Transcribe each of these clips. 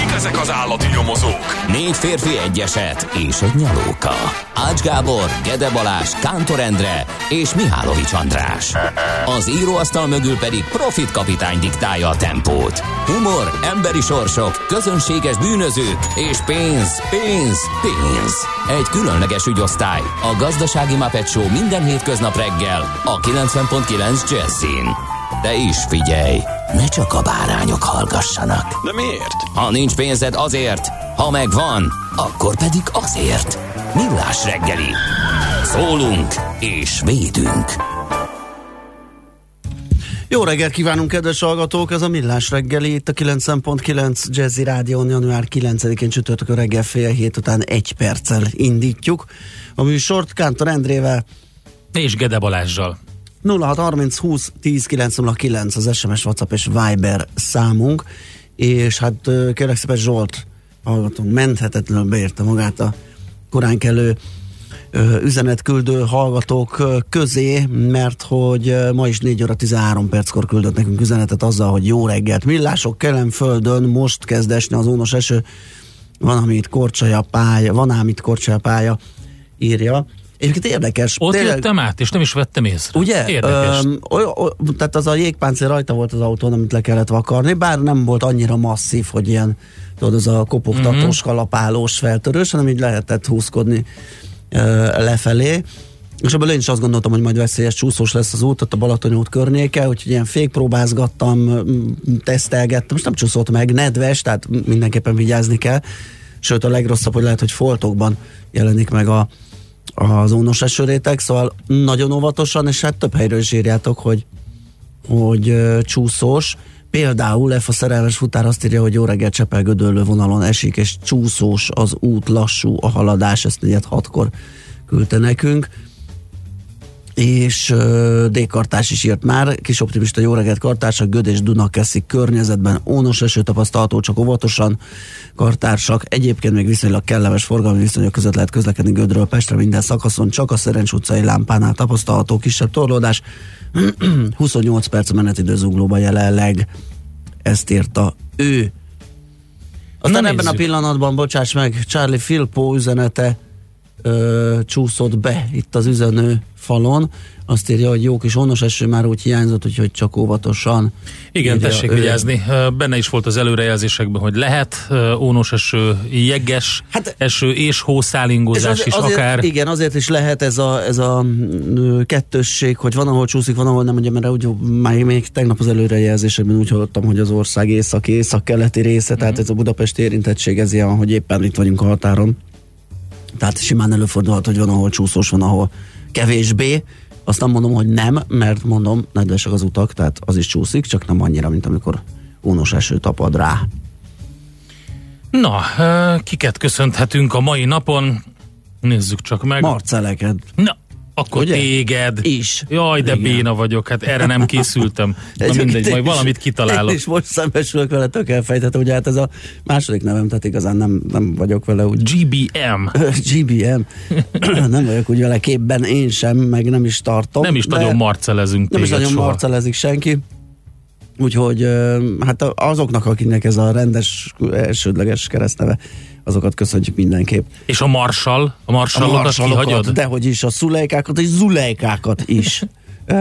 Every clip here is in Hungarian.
Kik ezek az állati nyomozók? 4 férfi, egy eset és egy nyalóka. Ács Gábor, Gede Balázs, Kántor Endre és Mihálovics András. Az íróasztal mögül pedig Profit kapitány diktálja a tempót. Humor, emberi sorsok, közönséges bűnözők és pénz. Egy különleges ügyosztály, a Gazdasági Mápet Show, minden hétköznap reggel a 90.9 Jazzin. De is figyelj, ne csak a bárányok hallgassanak. De miért? Ha nincs pénzed, azért, ha megvan, akkor pedig azért. Millás reggeli. Szólunk és védünk. Jó reggelt kívánunk, kedves hallgatók! Ez a Millás reggeli, itt a 90.9 Jazzy Rádión, január 9-én csütörtökön reggel 6:30 után 1 perccel indítjuk a műsort Kántor Endrével és Gede Balázzsal. 0630 20 10 909 az SMS, WhatsApp és Viber számunk, és hát kérlek szépen, Zsolt hallgatónk menthetetlenül beérte magát a koránkelő üzenetküldő hallgatók közé, mert hogy ma is 4:13 küldött nekünk üzenetet azzal, hogy jó reggelt, millások, Kelenföldön most kezd esni az ónos eső, van ám itt korcsolya pálya, írja. Egyébként érdekes. Ott tényleg jöttem át, és nem is vettem észre. Ugye? Érdekes. Tehát az a jégpáncél rajta volt az autón, amit le kellett vakarni, bár nem volt annyira masszív, hogy ilyen, tudod, az a kopogtatós, kalapálós feltörős, hanem így lehetett húzkodni lefelé. És ebből én is azt gondoltam, hogy majd veszélyes, csúszós lesz az út, ott a Balatoni út környéke, úgyhogy ilyen fékpróbázgattam, tesztelgettem, és nem csúszott meg, nedves, tehát mindenképpen vigyázni kell. Sőt, a legrosszabb, hogy lehet, hogy foltokban jelenik meg az ónos esőréteg, szóval nagyon óvatosan, és hát több helyről is írjátok, hogy csúszós. Például F a szerelmes futár azt írja, hogy jó reggel, Csepel-Gödöllő vonalon esik, és csúszós az út, lassú a haladás, ezt 5:06 küldte nekünk. És D-kartás is írt már, kis optimista, jó reggelt kartársak, Gödés Dunakeszi környezetben ónos eső tapasztalható, csak óvatosan kartársak. Egyébként még viszonylag kellemes forgalmi viszonyok között lehet közlekedni Gödről Pestre minden szakaszon, csak a Szerencs utcai lámpánál tapasztalható kisebb torlódás. 28 perc a menetidő Zuglóban jelenleg, ezt írta ő. Aztán ebben a pillanatban, bocsáss meg, Charlie Filippo üzenete csúszott be itt az üzenő falon, azt írja, hogy jó kis ónos eső már úgy hiányzott, úgyhogy csak óvatosan. Igen, tessék vigyázni. Benne is volt az előrejelzésekben, hogy lehet ónos eső, jegges eső és hószálingozás is akár. Igen, azért is lehet ez a kettősség, hogy van, ahol csúszik, van, ahol nem, ugye, mert úgy, már még tegnap az előrejelzésekben úgy hallottam, hogy az ország észak-keleti része, tehát ez a budapesti érintettség, ez ilyen, hogy éppen itt vagyunk a határon. Tehát simán előfordulhat, hogy van, ahol csúszós, van, ahol kevésbé. Azt nem mondom, hogy nem, mert mondom, nedvesek az utak, tehát az is csúszik, csak nem annyira, mint amikor ónos eső tapad rá. Na, kiket köszönthetünk a mai napon? Nézzük csak meg. Marceleket. Na, akkor ugye? Téged is. Jaj, de igen. Béna vagyok, hát erre nem készültem. Na mindegy, majd valamit kitalálok. Én is most szembesülök vele, tök elfejtettem, ugye hát ez a második nevem, tehát igazán nem vagyok vele úgy. GBM. Nem vagyok úgy vele képben én sem, meg nem is tartom. Nem is nagyon marcelezünk. Nem is nagyon marcelezik senki. Úgyhogy hát azoknak, akinek ez a rendes, elsődleges keresztneve, azokat köszönjük mindenképp. És a marsalokat kihagyod? Dehogy is, a szulejkákat és zulejkákat is.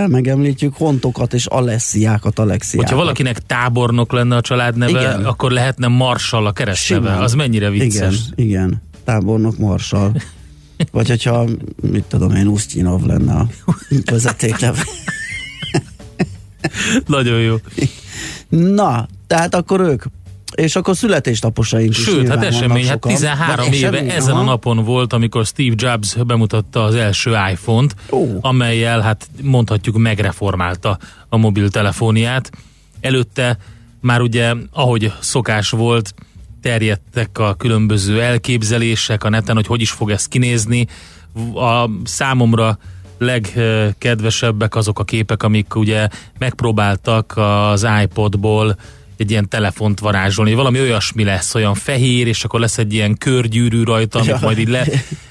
Megemlítjük, hontokat és alexiákat. Ha valakinek tábornok lenne a családneve, igen, akkor lehetne marsal a keresztneve. Az mennyire vicces. Igen. Tábornok, marsal. Vagy hogyha, mit tudom én, Usztyinov lenne a vezetékneve. Nagyon jó. Na, tehát akkor ők. És akkor születésnaposaink is. Sőt, hát esemény, hát 13 éve ezen a napon volt, amikor Steve Jobs bemutatta az első iPhone-t, amellyel, hát mondhatjuk, megreformálta a mobiltelefóniát. Előtte már ugye, ahogy szokás volt, terjedtek a különböző elképzelések a neten, hogy hogy is fog ez kinézni. A számomra legkedvesebbek azok a képek, amik ugye megpróbáltak az iPodból egy ilyen telefont varázsolni, valami olyasmi lesz, olyan fehér, és akkor lesz egy ilyen körgyűrű rajta, amit majd így le...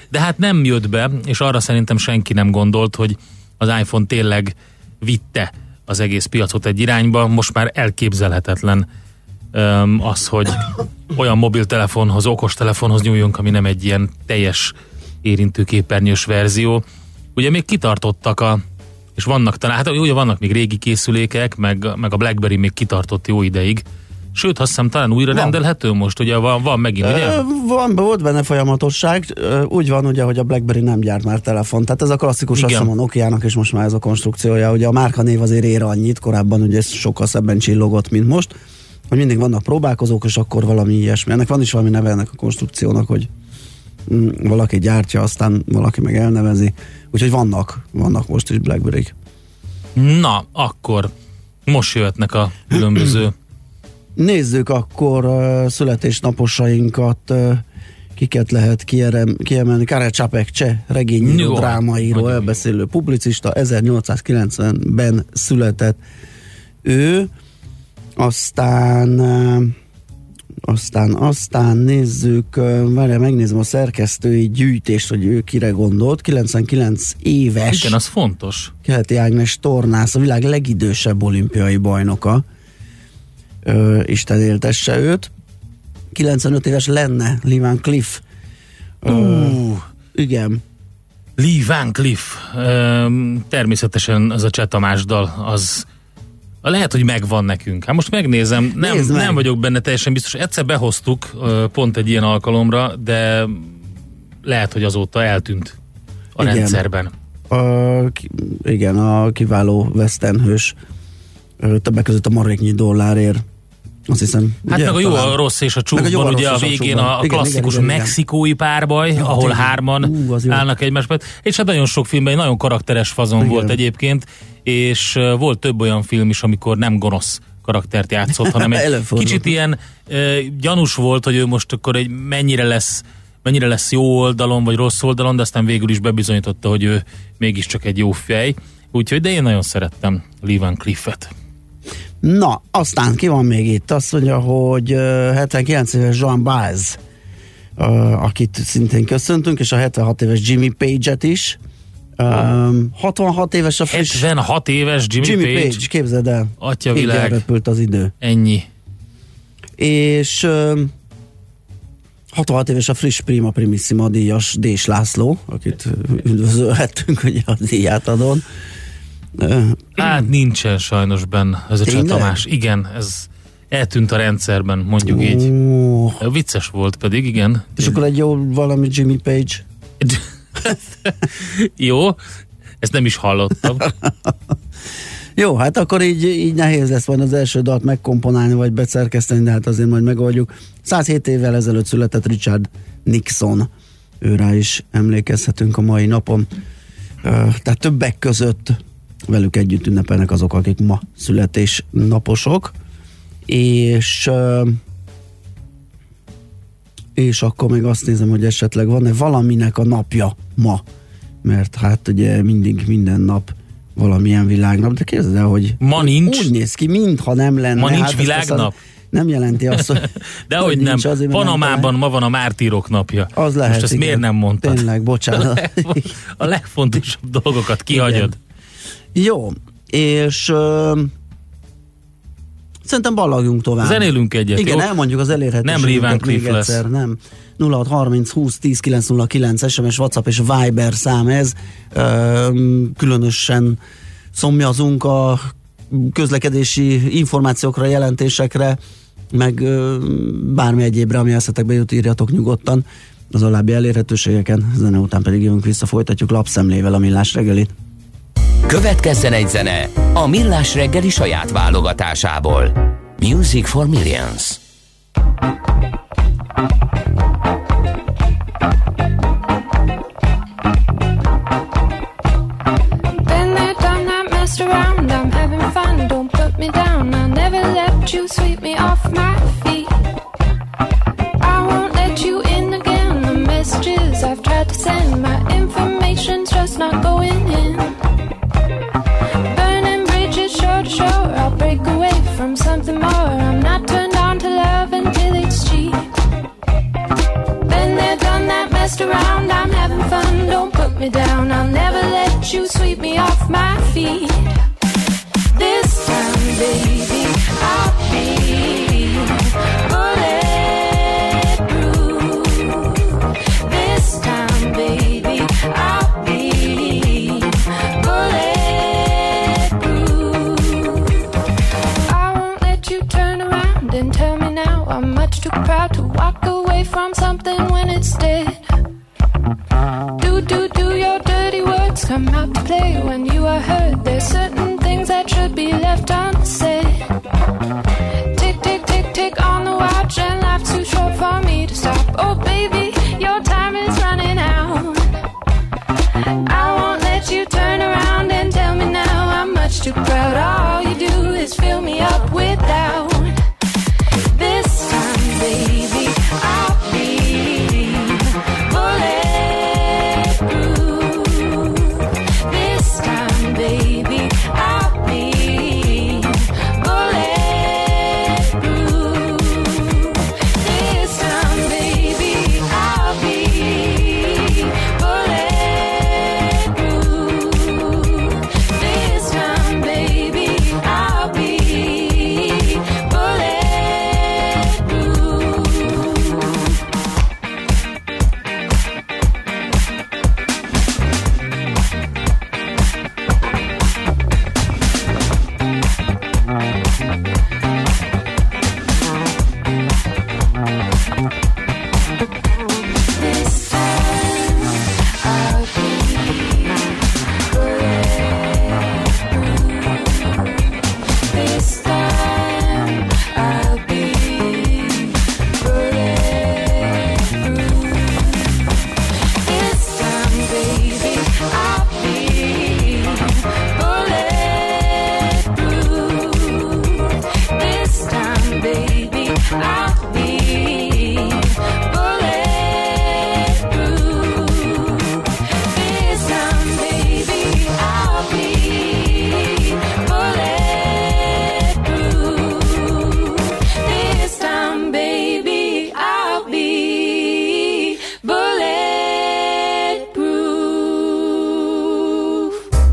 De hát nem jött be, és arra szerintem senki nem gondolt, hogy az iPhone tényleg vitte az egész piacot egy irányba. Most már elképzelhetetlen az, hogy olyan mobiltelefonhoz, okostelefonhoz nyúljunk, ami nem egy ilyen teljes érintőképernyős verzió. Ugye még kitartottak és vannak talán, hát ugye vannak még régi készülékek, meg a Blackberry még kitartott jó ideig. Sőt, azt hiszem, talán újra rendelhető most, ugye van megint, ugye? Volt benne folyamatosság, úgy van ugye, hogy a Blackberry nem gyárt már telefon, tehát ez a klasszikus, igen, azt hiszem a Nokia-nak, és most már ez a konstrukciója, ugye a márkanév azért ér annyit, korábban ugye ez sokkal szebben csillogott, mint most, hogy mindig vannak próbálkozók, és akkor valami ilyesmi. Ennek van is valami neve ennek a konstrukciónak, hogy valaki gyártja, aztán valaki meg elnevezi. Úgyhogy vannak most is Blackberry-k. Na, akkor most jöhetnek a különböző. Nézzük akkor születésnaposainkat, kiket lehet kiemelni. Karel Čapek, cseh regényíró, drámaíró, elbeszélő publicista, 1890-ben született ő. Aztán nézzük, várjál, megnézem a szerkesztői gyűjtést, hogy ő kire gondolt. 99 éves. Igen, az fontos. Keleti Ágnes tornász, a világ legidősebb olimpiai bajnoka. Isten éltesse őt. 95 éves lenne Lee Van Cleef. Igen. Lee Van Cleef. Természetesen az a Csá Tamás dal, az lehet, hogy megvan nekünk. Hát most megnézem, nem vagyok benne teljesen biztos. Egyszer behoztuk pont egy ilyen alkalomra, de lehet, hogy azóta eltűnt a rendszerben. Igen, a kiváló westernhős, többek között a maréknyi dollárért, azt hiszem. Hát meg a jó, a rossz és a csúfban, ugye a végén a klasszikus mexikói párbaj, ahol hárman állnak egymás mellett. És hát nagyon sok filmben nagyon karakteres fazon volt egyébként, és volt több olyan film is, amikor nem gonosz karaktert játszott, hanem egy kicsit ilyen gyanús volt, hogy ő most akkor egy mennyire lesz jó oldalon, vagy rossz oldalon, de aztán végül is bebizonyította, hogy ő mégiscsak egy jó fej. Úgyhogy, de én nagyon szerettem Lee Van Cleef-et. Na, aztán ki van még itt? Azt mondja, hogy 79 éves Joan Baez, akit szintén köszöntünk, és a 76 éves Jimmy Page-et is. 66 éves a friss... 76 éves Jimmy Page, képzeld el. Atyavilág. Repült az idő. Ennyi. És 66 éves a friss Prima Primissima díjas Dés László, akit üdvözölhettünk, ugye a díját adon. Hát nincsen sajnos benne ez a Csá Tamás. Igen, ez eltűnt a rendszerben, mondjuk így. Vicces volt pedig, igen. És akkor egy jó valami Jimmy Page. Jó, ezt nem is hallottam. Jó, hát akkor így nehéz lesz majd az első dalt megkomponálni, vagy beszerkeszteni, de hát azért majd megoldjuk. 107 évvel ezelőtt született Richard Nixon. Őrá is emlékezhetünk a mai napon. Tehát többek között velük együtt ünnepelnek azok, akik ma születésnaposok. És akkor még azt nézem, hogy esetleg van-e valaminek a napja ma. Mert hát ugye mindig minden nap valamilyen világnap, de képzeld el, hogy ma nincs. Úgy néz ki, mintha nem lenne. Ma nincs hát világnap. Nem jelenti azt, hogy dehogy nem. Azért, Panamában ma van a mártírok napja. Az lehet. Most ezt igen. Miért nem mondtad? Tényleg, bocsánat. A legfontosabb dolgokat kihagyod. Igen. Jó, és... szerintem ballagjunk tovább. Zenélünk egyet. Igen, jó? Elmondjuk az elérhetőségeket. Nem Lee Van Cleef lesz. Nem. 0630 20 10 909 SMS, WhatsApp és Viber szám ez. Különösen szomjazunk a közlekedési információkra, jelentésekre, meg bármi egyébre, ami eszetekbe jut, írjatok nyugodtan az alábbi elérhetőségeken. Zene után pedig jövünk vissza, folytatjuk lapszemlével a Millás reggelit. Következzen egy zene a Millás reggeli saját válogatásából. Music for Millions. Been there, done that, messed around, I'm having fun, don't put me down, I never let you sweep me. just around, I'm having fun, don't put me down, I'll never let you sweep me off my feet. This time, baby, I'll be bulletproof. This time, baby, I'll be bulletproof. I won't let you turn around and tell me now I'm much too proud to walk away from something when it's dead. Do your dirty words come out to play when you are hurt? There's certain things that should be left unsaid. Tick, tick, tick, tick on the watch, and life's too short for me to stop. Oh baby, your time is running out. I won't let you turn around and tell me now I'm much too proud. All you do is fill me up with doubt. This time, baby, I'll be bulletproof.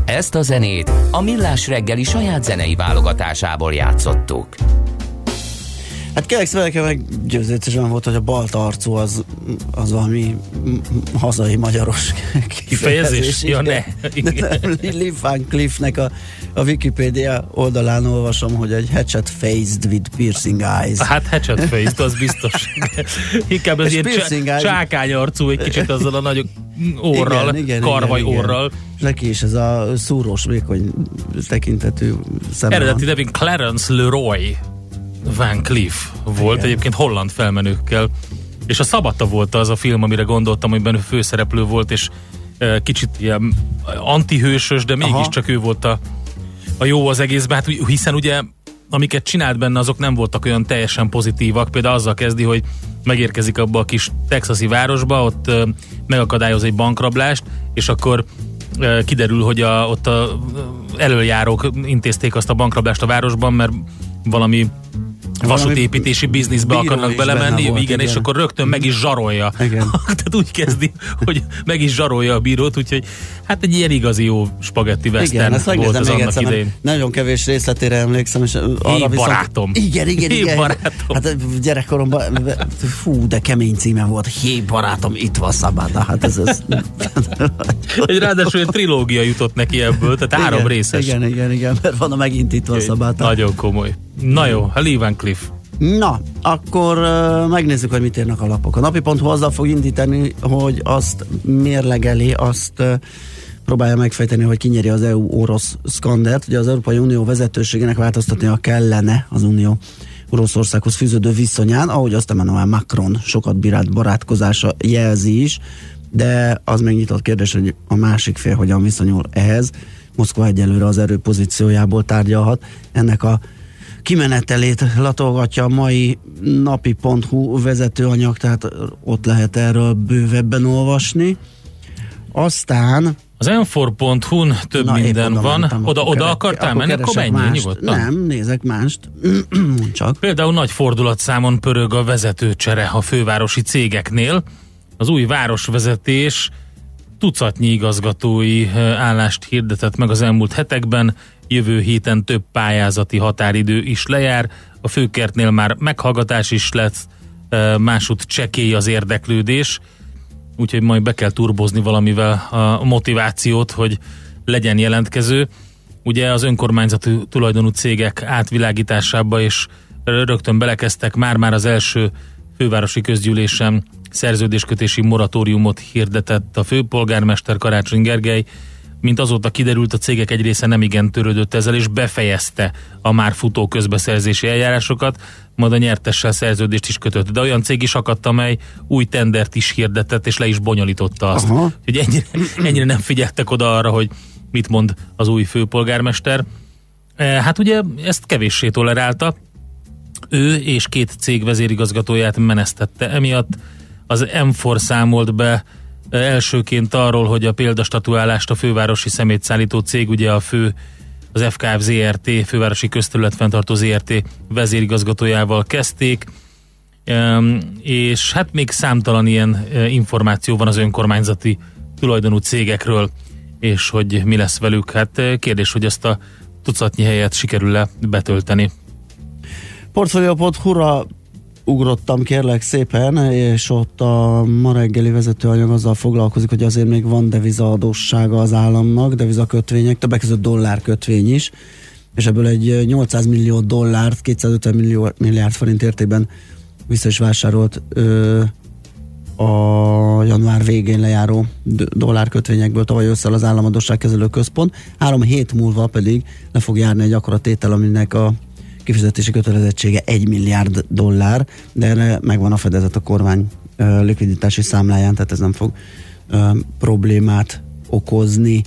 Ezt a zenét a Millás reggeli saját zenei válogatásából játszottuk. Hát kérlek szépen, meggyőződésem volt, hogy a balt arcú az valami hazai magyaros kifejezés. Ja, ne. Lee Van Cleefnek a Wikipedia oldalán olvasom, hogy egy hatchet faced with piercing eyes. Hát hatchet faced, az biztos. Inkább az ilyen csákány arcú, egy kicsit azzal a nagy orral, karvaj orral. Neki is ez a szúrós, vékony tekintetű szeme. Eredeti nevén Clarence LeRoy Van Cleef volt. Igen. Egyébként holland felmenőkkel. És a Szabata volt az a film, amire gondoltam, hogy benne főszereplő volt, és kicsit ilyen antihősös, de mégiscsak ő volt a jó az egészben. Hát, hiszen ugye, amiket csinált benne, azok nem voltak olyan teljesen pozitívak. Például azzal kezdi, hogy megérkezik abba a kis texasi városba, ott megakadályoz egy bankrablást, és akkor kiderül, hogy ott a elöljárók intézték azt a bankrablást a városban, mert valami vasútépítési bizniszbe akarnak belemenni, igen, és akkor rögtön meg is zsarolja. Tehát úgy kezdi, hogy meg is zsarolja a bírót, úgyhogy hát egy ilyen igazi jó spagetti western volt az annak idején. Nagyon kevés részletére emlékszem, és arra barátom. Igen. Barátom. Hát gyerekkoromban fú, de kemény címe volt. Hé barátom, itt van Szabada. Hát ez ráadásul egy trilógia jutott neki ebből, tehát igen, 3 részes. Igen, mert van a megint itt van Szabada. Nagyon komoly. Na jó, Lee Van Cleef. Na, akkor megnézzük, hogy mit írnak a lapok. A napi.hu azzal fog indítani, hogy azt mérlegeli, azt próbálja megfejteni, hogy kinyeri az EU-orosz szkandert. Ugye az Európai Unió vezetőségének változtatnia kellene az Unió Oroszországhoz fűződő viszonyán, ahogy azt Emmanuel Macron sokat bírált barátkozása jelzi is, de az még nyitott kérdés, hogy a másik fél hogyan viszonyul ehhez. Moszkva egyelőre az erőpozíciójából tárgyalhat. Ennek a kimenetelét latolgatja a mai napi.hu vezetőanyag, tehát ott lehet erről bővebben olvasni. Aztán az M4.hu-n több minden van. Oda akartál menni? Akkor menjél nyugodtan. Nem, nézek mást. Csak. Például nagy fordulatszámon pörög a vezetőcsere a fővárosi cégeknél. az új városvezetés tucatnyi igazgatói állást hirdetett meg az elmúlt hetekben, jövő héten több pályázati határidő is lejár, a Főkertnél már meghallgatás is lett, másút csekély az érdeklődés, úgyhogy majd be kell turbozni valamivel a motivációt, hogy legyen jelentkező. Ugye az önkormányzati tulajdonú cégek átvilágításába is rögtön belekezdtek, már-már az első fővárosi közgyűlésen szerződéskötési moratóriumot hirdetett a főpolgármester Karácsony Gergely. Mint azóta kiderült, a cégek egy része nemigen törődött ezzel, és befejezte a már futó közbeszerzési eljárásokat, majd a nyertessel szerződést is kötött. De olyan cég is akadt, amely új tendert is hirdetett, és le is bonyolította azt. Hogy ennyire nem figyeltek oda arra, hogy mit mond az új főpolgármester. Hát ugye ezt kevéssé tolerálta. Ő és két cég vezérigazgatóját menesztette. Emiatt az M4 számolt be elsőként arról, hogy a példastatuálást a fővárosi szemétszállító cég, ugye az FKF Zrt. Fővárosi közterület fenntartó Zrt. Vezérigazgatójával kezdték, és hát még számtalan ilyen információ van az önkormányzati tulajdonú cégekről, és hogy mi lesz velük. Hát kérdés, hogy ezt a tucatnyi helyet sikerül-e betölteni. Portfolio.hu-ra ugrottam kérlek szépen, és ott a ma reggeli vezetőanyag azzal foglalkozik, hogy azért még van devizaadóssága az államnak, devizakötvények, többek között dollárkötvény is, és ebből egy $800 millió, 250 milliárd forint értékben vissza is vásárolt a január végén lejáró dollárkötvényekből tavaly ősszel az államadósságkezelő központ. 3 hét múlva pedig le fog járni egy akkora tétel, aminek a kifizetési kötelezettsége $1 milliárd, de erre megvan a fedezet a kormány likviditási számláján, tehát ez nem fog problémát okozni.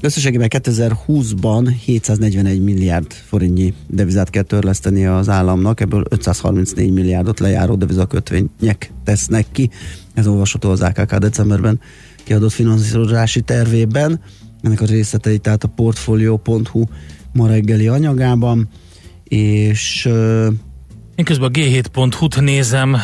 Összességében 2020-ban 741 milliárd forintnyi devizát kell törleszteni az államnak, ebből 534 milliárdot lejáró devizakötvények tesznek ki. Ez olvasható az AKK decemberben kiadott finanszírozási tervében. Ennek a részletei tehát a portfolio.hu ma reggeli anyagában. És én közben a G7.hu-t nézem,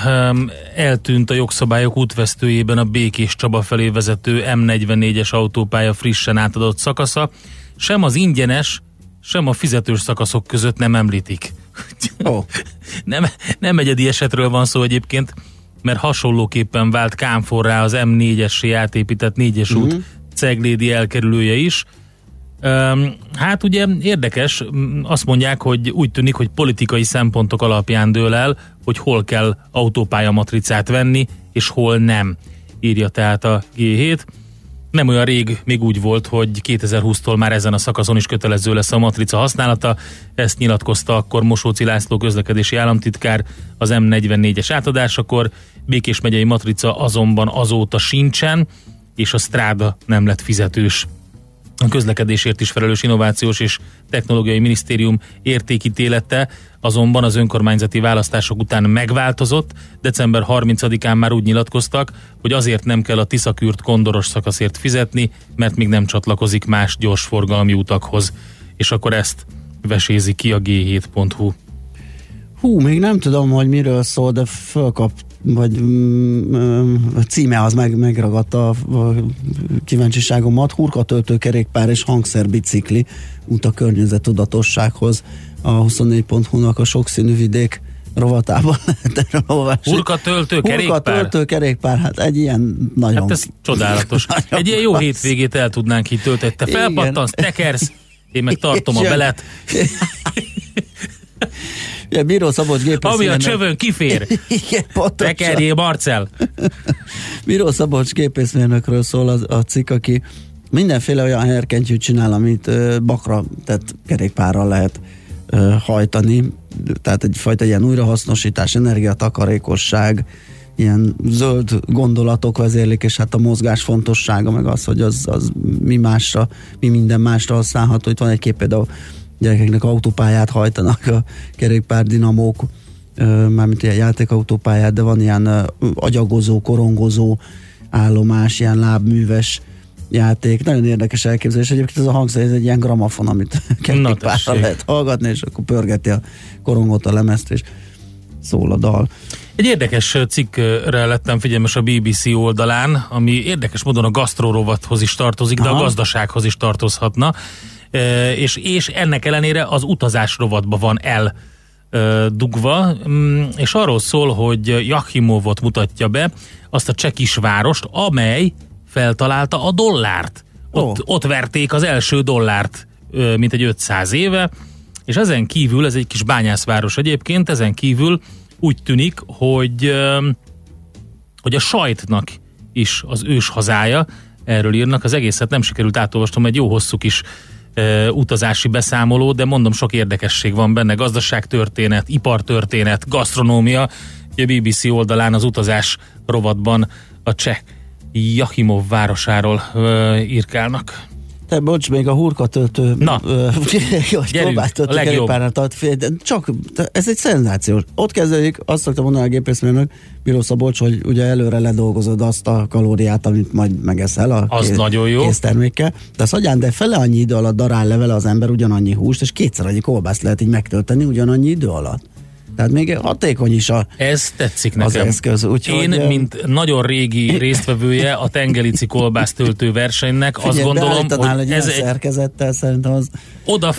eltűnt a jogszabályok útvesztőjében a Békés Csaba felé vezető M44-es autópálya frissen átadott szakasza. Sem az ingyenes, sem a fizetős szakaszok között nem említik. Oh. Nem egyedi esetről van szó egyébként, mert hasonlóképpen vált kámforrá az M4-essé átépített 4-es út Ceglédi elkerülője is. Hát ugye érdekes, azt mondják, hogy úgy tűnik, hogy politikai szempontok alapján dől el, hogy hol kell autópályamatricát venni, és hol nem, írja tehát a G7. Nem olyan rég még úgy volt, hogy 2020-tól már ezen a szakaszon is kötelező lesz a matrica használata, ezt nyilatkozta akkor Mosóci László közlekedési államtitkár az M44-es átadásakor. Békés megyei matrica azonban azóta sincsen, és a Stráda nem lett fizetős. A közlekedésért is felelős Innovációs és Technológiai Minisztérium értékítélete azonban az önkormányzati választások után megváltozott. December 30-án már úgy nyilatkoztak, hogy azért nem kell a Tiszakürt-Kondoros szakaszért fizetni, mert még nem csatlakozik más gyorsforgalmi utakhoz. És akkor ezt vesézi ki a G7.hu. Még nem tudom, hogy miről szól, de a címe az megragadta a kíváncsiságomat. Hurkatöltő kerékpár és hangszerbicikli út a környezettudatossághoz. A 24.hu-nak a sokszínű vidék rovatában lehet erről olvasni. Hurkatöltő kerékpár, hát egy ilyen nagyon... Hát ez csodálatos. Egy ilyen jó hétvégét el tudnánk így tölteni. Te felpattansz, tekersz, én meg tartom a belet. Ugye, Bíró Szabolcs gépészmérnök... Ami a csövön kifér! Tekerjél, Marcel! Bíró Szabolcs gépészmérnökről szól a cikk, aki mindenféle olyan herkentyűt csinál, amit bakra, tehát kerékpárral lehet hajtani. Tehát egyfajta ilyen újrahasznosítás, energiatakarékosság, ilyen zöld gondolatok vezérlik, és hát a mozgás fontossága, meg az, hogy az mi minden másra használható. Itt van egy kép, például gyerekeknek autópályát hajtanak a kerékpár dinamók, mármint ilyen játékautópályát, de van ilyen agyagozó, korongozó állomás, ilyen lábműves játék. Nagyon érdekes elképzelés. Egyébként ez a hangszer, ez egy ilyen gramofon, amit kerékpárra lehet hallgatni, és akkor pörgeti a korongot, a lemezt, és szól a dal. Egy érdekes cikkre lettem figyelmes a BBC oldalán, ami érdekes módon a gasztrórovathoz is tartozik, de a gazdasághoz is tartozhatna, és ennek ellenére az utazás rovatba van eldugva, és arról szól, hogy Jachimovot mutatja be, azt a cseh kisvárost, amely feltalálta a dollárt. Ott verték az első dollárt, mint egy 500 éve, és ezen kívül, ez egy kis bányászváros egyébként, ezen kívül úgy tűnik, hogy a sajtnak is az ős hazája, erről írnak, az egészet nem sikerült átolvasnom, egy jó hosszú kis utazási beszámoló, de mondom, sok érdekesség van benne, gazdaságtörténet, ipartörténet, gasztronómia, a BBC oldalán az utazás rovatban a cseh Jachimov városáról írkálnak. Te bocs, még a hurkatöltő... Na, gyerünk, a legjobb. Csak, ez egy szenzációs. Ott kezdődik, azt szoktam mondani a gépészmérnök, Bíró Szabolcs, hogy ugye előre ledolgozod azt a kalóriát, amit majd megeszel a az nagyon jó. Késztermékkel. De azt mondjam, de fele annyi idő alatt darál le vele az ember ugyanannyi húst, és kétszer annyi kolbászt lehet így megtölteni ugyanannyi idő alatt. Tehát még hatékony is ez tetszik nekem. Az eszköz. Úgyhogy, én, mint nagyon régi résztvevője a tengelici kolbásztöltő versenynek, figyelj, azt gondolom, hogy ez szerkezettel szerintem az...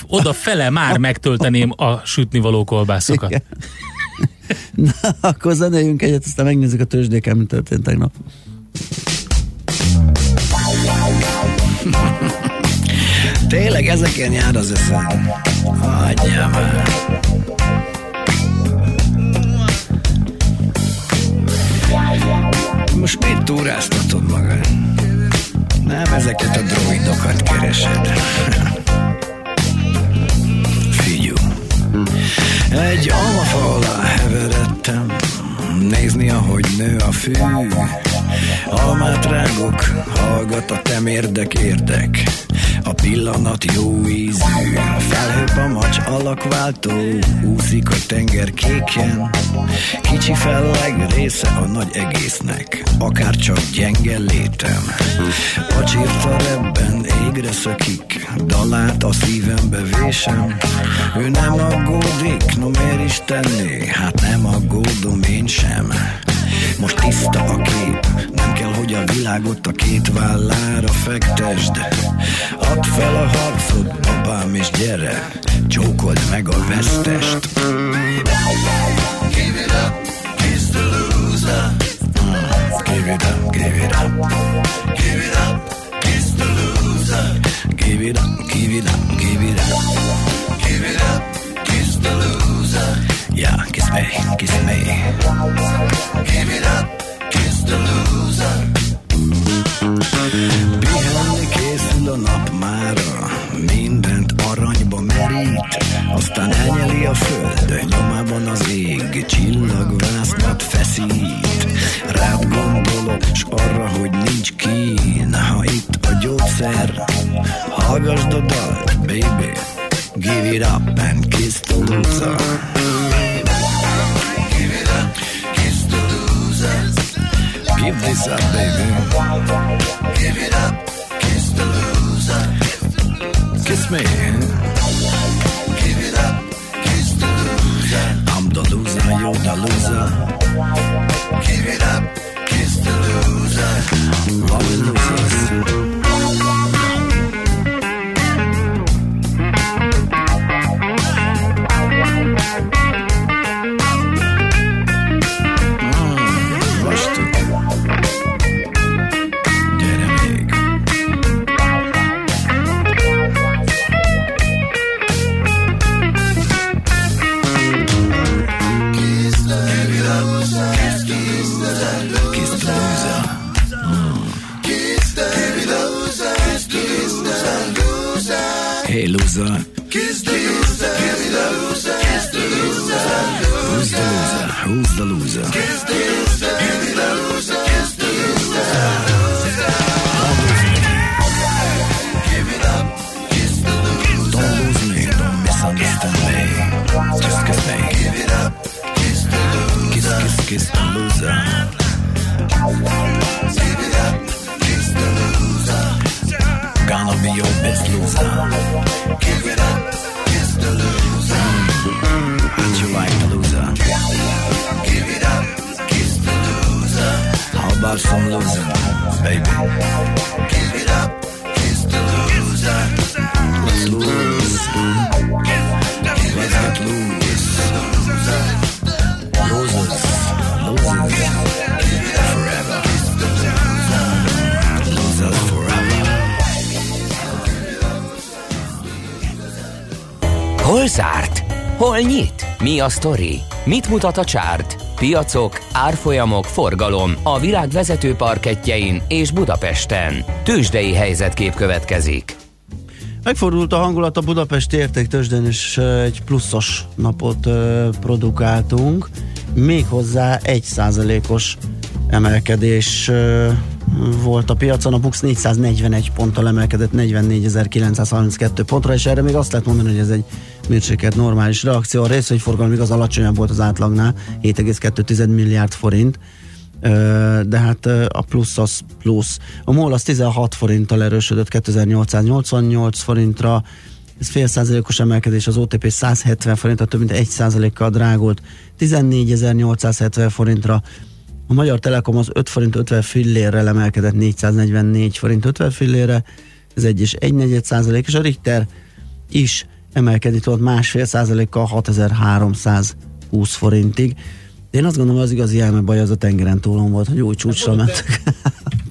Odafele már megtölteném a sütnivaló kolbászokat. Igen. Na, akkor zenéljünk egyet, aztán megnézzük a tőzsdéken, mi történt tegnap. Tényleg ezeken jár az összeg. Hagyjam el. Most mit túráztatod magad? Nem, ezeket a droidokat keresed. Figyú. Egy almafa alá heveredtem, nézni, ahogy nő a fű. Almát rágok, hallgat a tem érdek. A pillanat jó ízű, felhőbb a macs alakváltó, úszik a tenger kéken. Kicsi felleg része a nagy egésznek, akár csak gyenge létem. A csirta rebben égre szökik, dalát a szívembe vésem. Ő nem aggódik, no miért is tenni, hát nem aggódom én sem. Most tiszta a kép, nem kell, hogy a világot a két vállára fektesd. Add fel a harcod, babám, és gyere, csókold meg a vesztest. Give it up, kiss the loser. Give it up, give it up. Give it up, kiss the loser. Give it up, give it up, give it up. Give it up, kiss the loser. Yeah, kiss me, kiss me. Give it up, kiss the loser. Pihenni készül a nap mára, mindent aranyba merít. Aztán elnyeli a föld, nyomában az ég, csillagvásznat feszít. Rád gondolok, s arra, hogy nincs kín, ha itt a gyógyszer. Hallgasd a dalt, baby, give it up and kiss the loser. Give this up, baby. Give it up, kiss the loser. Kiss me. Give it up, kiss the loser. I'm the loser, you're the loser. Give it up, kiss the loser. All the losers. Kiss the loser, kiss the loser, kiss the loser. Who's the loser? Who's the loser? Kiss the loser, kiss the loser, kiss the loser. Give it up, kiss the loser. Don't lose me, don't misunderstand me. Just kiss me. Give it up, kiss the loser. Kiss, kiss, kiss the loser. Give it up, kiss the loser. Gonna be your best loser. Give it up, kiss the loser. Aren't you like the loser? Give it up, losing, baby. Give it up, kiss the loser. Let's lose. Let's get loose. Losers, losers. Forever. Losers forever. Hol zárt? Hol nyit? Mi a sztori? Mit mutat a csárt? Piacok, árfolyamok, forgalom a világ vezető parkettjein és Budapesten. Tőzsdei helyzetkép következik. Megfordult a hangulat a Budapesti Értéktőzsdén, és egy pluszos napot produkáltunk. Méghozzá 1%-os emelkedés volt a piacon, a BUX 441 ponttal emelkedett 44.932 pontra, és erre még azt lehet mondani, hogy ez egy mérsékelt normális reakció. A részvényforgalom igaz alacsonyabb volt az átlagnál, 7,2 milliárd forint, de hát a plusz az plusz. A MOL az 16 forinttal erősödött 2888 forintra, ez fél százalékos emelkedés, az OTP 170 forintra, több mint 1%-kal drágult 14.870 forintra. A Magyar Telekom az 5 forint 50 fillérrel emelkedett 444 forint 50 fillérre, ez 1,1%, és a Richter is emelkedni tudott 1,5%-kal 6320 forintig. Én azt gondolom, az igazi elmebaj az a tengeren túlon volt, hogy új csúcsra mentek.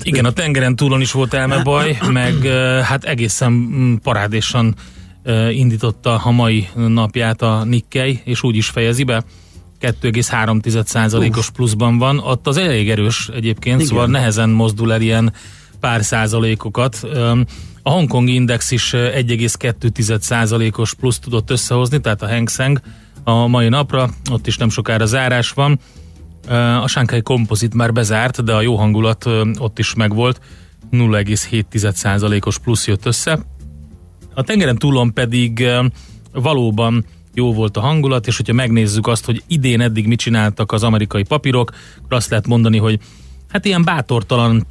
Igen, a tengeren túlon is volt elmebaj, meg hát egészen parádésan indította a mai napját a Nikkei, és úgy is fejezi be. 2,3%-os pluszban van, ott az elég erős egyébként, igen. Szóval nehezen mozdul el ilyen pár százalékokat. A Hongkongi Index is 1,2%-os pluszt tudott összehozni, tehát a Hang Seng a mai napra, ott is nem sokára zárás van. A Shanghai Composite már bezárt, de a jó hangulat ott is megvolt, 0,7%-os plusz jött össze. A tengeren túlon pedig valóban jó volt a hangulat, és hogyha megnézzük azt, hogy idén eddig mit csináltak az amerikai papírok, akkor azt lehet mondani, hogy hát ilyen bátortalan,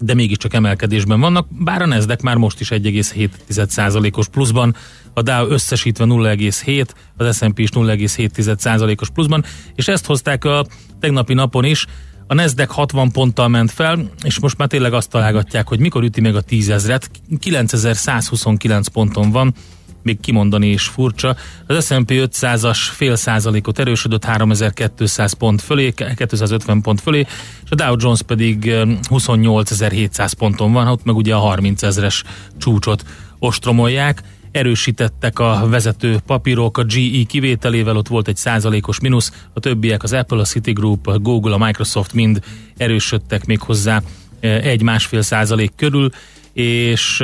de mégiscsak emelkedésben vannak, bár a Nasdaq már most is 1,7%-os pluszban, a Dow összesítve 0,7, az S&P is 0,7%-os pluszban, és ezt hozták a tegnapi napon is, a Nasdaq 60 ponttal ment fel, és most már tényleg azt találgatják, hogy mikor üti meg a 10.000-et, 9.129 ponton van, még kimondani is furcsa. Az S&P 500-as fél százalékot erősödött 3200 pont fölé, 250 pont fölé, és a Dow Jones pedig 28700 ponton van, ott meg ugye a 30.000-es csúcsot ostromolják. Erősítettek a vezető papírok, a GE kivételével, ott volt egy százalékos mínusz, a többiek, az Apple, a Citigroup, a Google, a Microsoft mind erősödtek még hozzá 1-1,5% körül, és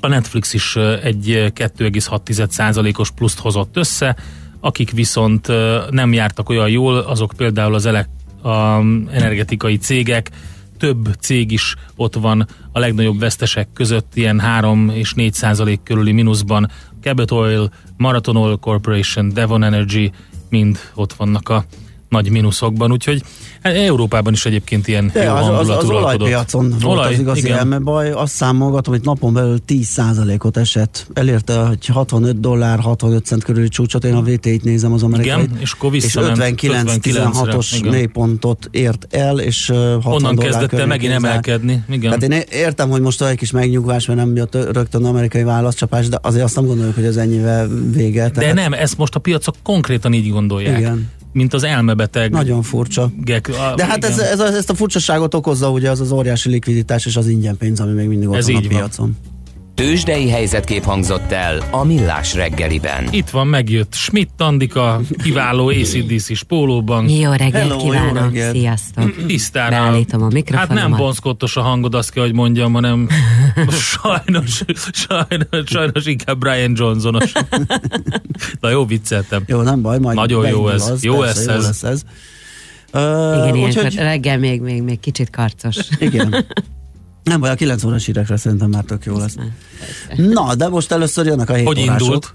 a Netflix is egy 2,6%-os pluszt hozott össze, akik viszont nem jártak olyan jól, azok például az energetikai cégek, több cég is ott van a legnagyobb vesztesek között, ilyen 3-4% körüli mínuszban, Cabot Oil, Marathon Oil Corporation, Devon Energy, mind ott vannak a nagy mínuszokban, úgyhogy hát Európában is egyébként ilyen jó hangulat az olajpiacon volt az igazi elmebaj. Azt számolgatom, hogy napon belül 10%-ot esett. Elérte, hogy $65, 65 cent körüli csúcsot, én a VT-t nézem az amerikai. Igen, és akkor visszament 59-16-os mélypontot ért el, és onnan kezdett el megint emelkedni. Igen. Hát én értem, hogy most egy kis megnyugvás, mert nem jött rögtön amerikai válaszcsapás, de azért azt nem gondoljuk, hogy ez ennyivel vége. De nem, ezt most a piacok konkrétan így gondolják. Igen. Mint az elmebeteg. Nagyon furcsa. De hát ezt a furcsaságot okozza ugye az óriási likviditás és az ingyen pénz, ami még mindig ott van a piacon. Tőzsdei helyzetkép hangzott el a Millás reggeliben. Itt van, megjött Schmidt Andika, kiváló ACDC-s pólóban. Jó reggelt kívánom, sziasztok. Tisztára. Beállítom a mikrofonomat. Hát nem bonszkottos a hangod, azt kell, hogy mondjam, hanem sajnos inkább Brian Johnson-os. Na jó, vicceltem. Jó, nem baj, majd nagyon jó ez. Az, jó, persze, ez. Jó lesz ez. Igen, ilyenkor reggel még kicsit karcos. Igen. Nem baj, a 9 órás hírekre szerintem már tök jó lesz. Na, de most először jönnek a 7 órások. Hogy indult?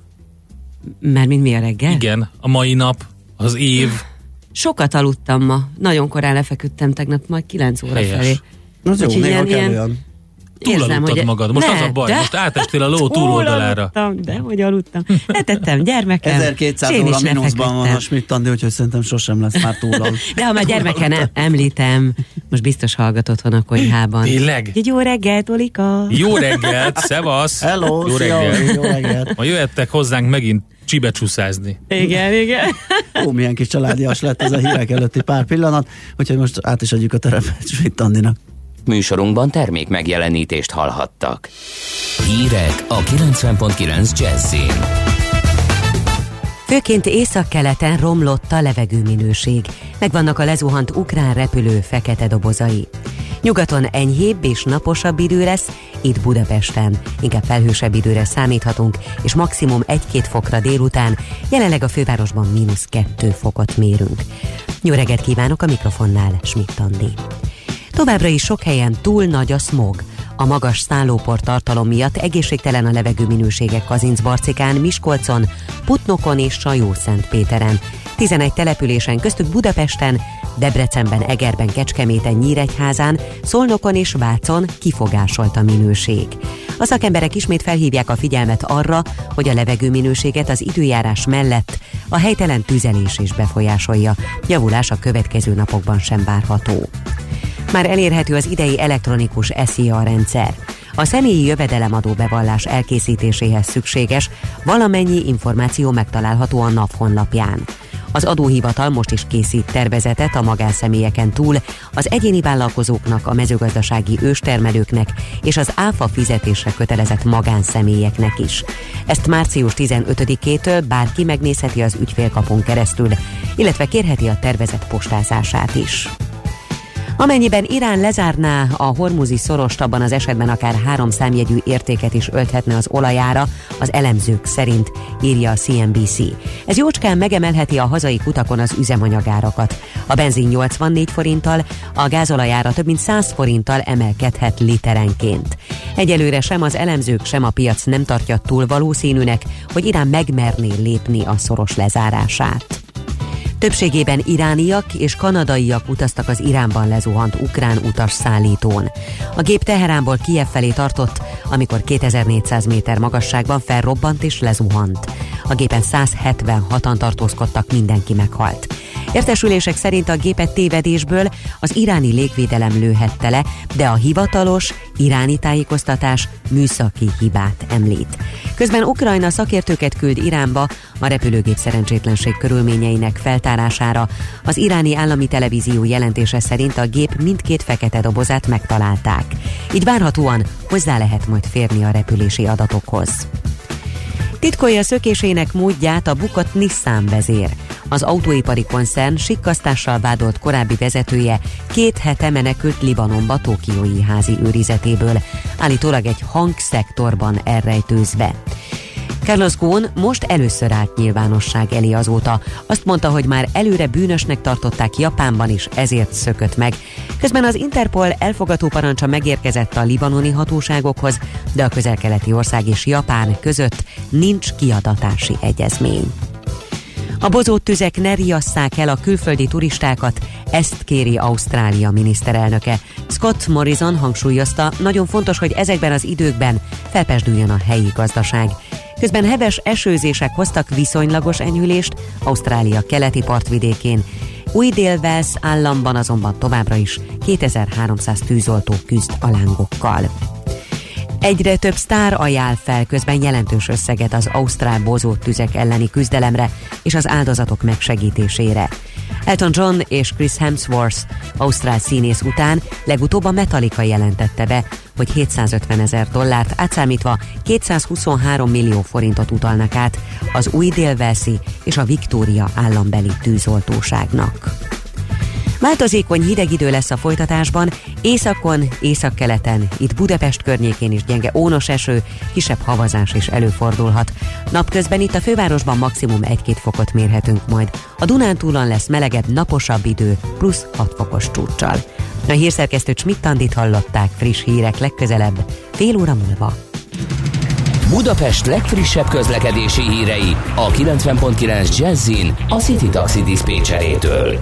Mármint mi a reggel? Igen, a mai nap, az év. Sokat aludtam ma. Nagyon korán lefeküdtem tegnap, majd 9 óra felé. Az jó, néha kell olyan. Túlaludtad magad. Most ne, az a baj, most átestél a ló túloldalára. Dehogy aludtam. Letettem gyermekem. 1200 óra mínuszban van a Schmidt-Andi, úgyhogy szerintem sosem lesz már túlal. De ha már gyermeken említem, most biztos hallgatott van a konyhában. Tényleg? Jó reggelt, Olika! Jó reggelt, szevasz! Hello, jó reggelt! Jó reggelt. Ma jöhettek hozzánk megint csibecsuszázni. Igen, igen. Ó, milyen kis családias lett ez a hírek előtti pár pillanat, úgyhogy most át is adjuk a terepet Schmidt-Andinak. Műsorunkban termék megjelenítést hallhattak. Hírek a 90.9 Jazzin. Főként északkeleten romlott a levegőminőség. Megvannak a lezuhant ukrán repülő fekete dobozai. Nyugaton enyhébb és naposabb idő lesz, itt Budapesten. Inkább felhősebb időre számíthatunk, és maximum 1-2 fokra délután, jelenleg a fővárosban -2 fokot mérünk. Jó reggelt kívánok, a mikrofonnál Schmidt-Andi. Továbbra is sok helyen túl nagy a szmog. A magas szállópor tartalom miatt egészségtelen a levegőminősége Kazincbarcikán, Miskolcon, Putnokon és Sajószentpéteren. 11 településen, köztük Budapesten, Debrecenben, Egerben, Kecskeméten, Nyíregyházán, Szolnokon és Vácon kifogásolt a minőség. A szakemberek ismét felhívják a figyelmet arra, hogy a levegőminőséget az időjárás mellett a helytelen tüzelés is befolyásolja. Javulás a következő napokban sem várható. Már elérhető az idei elektronikus SZIA rendszer. A személyi jövedelemadó bevallás elkészítéséhez szükséges, valamennyi információ megtalálható a NAV honlapján. Az adóhivatal most is készít tervezetet a magánszemélyeken túl, az egyéni vállalkozóknak, a mezőgazdasági őstermelőknek és az ÁFA fizetésre kötelezett magánszemélyeknek is. Ezt március 15-től bárki megnézheti az ügyfélkapon keresztül, illetve kérheti a tervezet postázását is. Amennyiben Irán lezárná a hormuzi szorost, abban az esetben akár 3 számjegyű értéket is ölthetne az olajára, az elemzők szerint, írja a CNBC. Ez jócskán megemelheti a hazai utakon az üzemanyagárakat. A benzin 84 forinttal, a gázolajára több mint 100 forinttal emelkedhet literenként. Egyelőre sem az elemzők, sem a piac nem tartja túl valószínűnek, hogy Irán megmerné lépni a szoros lezárását. Többségében irániak és kanadaiak utaztak az Iránban lezuhant ukrán utasszállítón. A gép Teheránból Kijev felé tartott, amikor 2400 méter magasságban felrobbant és lezuhant. A gépen 176-an tartózkodtak, mindenki meghalt. Értesülések szerint a gépet tévedésből az iráni légvédelem lőhette le, de a hivatalos iráni tájékoztatás műszaki hibát említ. Közben Ukrajna szakértőket küld Iránba a repülőgép szerencsétlenség körülményeinek feltárására. Az iráni állami televízió jelentése szerint a gép mindkét fekete dobozát megtalálták. Így várhatóan hozzá lehet majd férni a repülési adatokhoz. Titkolja szökésének módját a bukott Nissan vezér. Az autóipari koncern sikkasztással vádolt korábbi vezetője 2 hete menekült Libanonba tokiói házi őrizetéből, állítólag egy hangszektorban elrejtőzve. Carlos Ghosn most először állt nyilvánosság elé azóta. Azt mondta, hogy már előre bűnösnek tartották Japánban is, ezért szökött meg. Közben az Interpol elfogató parancsa megérkezett a libanoni hatóságokhoz, de a közel-keleti ország és Japán között nincs kiadatási egyezmény. A bozót tüzek ne riasszák el a külföldi turistákat, ezt kéri Ausztrália miniszterelnöke. Scott Morrison hangsúlyozta, nagyon fontos, hogy ezekben az időkben felpesdüljön a helyi gazdaság. Közben heves esőzések hoztak viszonylagos enyhülést Ausztrália keleti partvidékén. Új-Dél-Wales államban azonban továbbra is 2300 tűzoltó küzd a lángokkal. Egyre több sztár ajánl fel közben jelentős összeget az ausztrál bozóttüzek elleni küzdelemre és az áldozatok megsegítésére. Elton John és Chris Hemsworth ausztrál színész után legutóbb a Metallica jelentette be, hogy $750,000 átszámítva 223 millió forintot utalnak át az Új-Dél-Walesi és a Victoria állambeli tűzoltóságnak. Változékony hideg idő lesz a folytatásban, északon, északkeleten, itt Budapest környékén is gyenge ónos eső, kisebb havazás is előfordulhat. Napközben itt a fővárosban maximum 1-2 fokot mérhetünk majd. A Dunántúlon lesz melegebb, naposabb idő, plusz 6 fokos csúccsal. A hírszerkesztőt Schmidt-Andit hallották, friss hírek legközelebb, fél óra múlva. Budapest legfrissebb közlekedési hírei a 90.9 Jazzin a City Taxi diszpécserétől.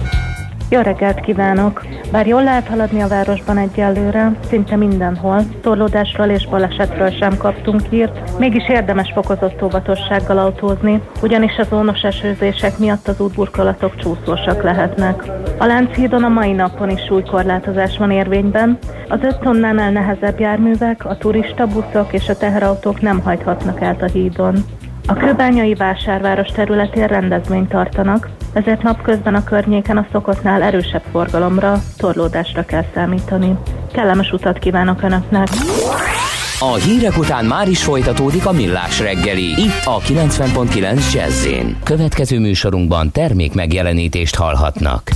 Jó reggelt kívánok! Bár jól lehet haladni a városban egyelőre, szinte mindenhol, torlódásról és balesetről sem kaptunk hírt, mégis érdemes fokozott óvatossággal autózni, ugyanis az ónos esőzések miatt az útburkolatok csúszósak lehetnek. A Lánchídon a mai napon is súlykorlátozás van érvényben, az 5 tonnánál nehezebb járművek, a turistabuszok és a teherautók nem hajthatnak át a hídon. A Kőbányai Vásárváros területén rendezvényt tartanak, ezért napközben a környéken a szokottnál erősebb forgalomra, torlódásra kell számítani. Kellemes utat kívánok Önöknek! A hírek után már is folytatódik a Millás reggeli, itt a 90.9 Jazzyn. Következő műsorunkban termék megjelenítést hallhatnak.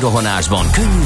Rohanásban könnyű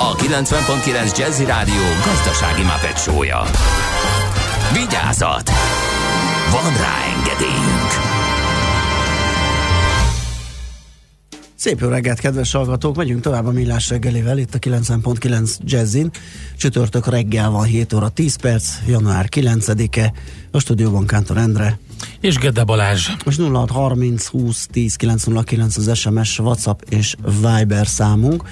a 90.9 Jazzy Rádió gazdasági mápet show-ja. Vigyázat! Van rá engedélyünk! Szép jó reggelt, kedves hallgatók! Megyünk tovább a Millás reggelivel, itt a 90.9 Jazzyn. Csütörtök reggel van 7 óra 10 perc, január 9-e. A stúdióban Kántor Endre és Gede Balázs. Most 0630 20 10 909 az SMS, WhatsApp és Viber számunk.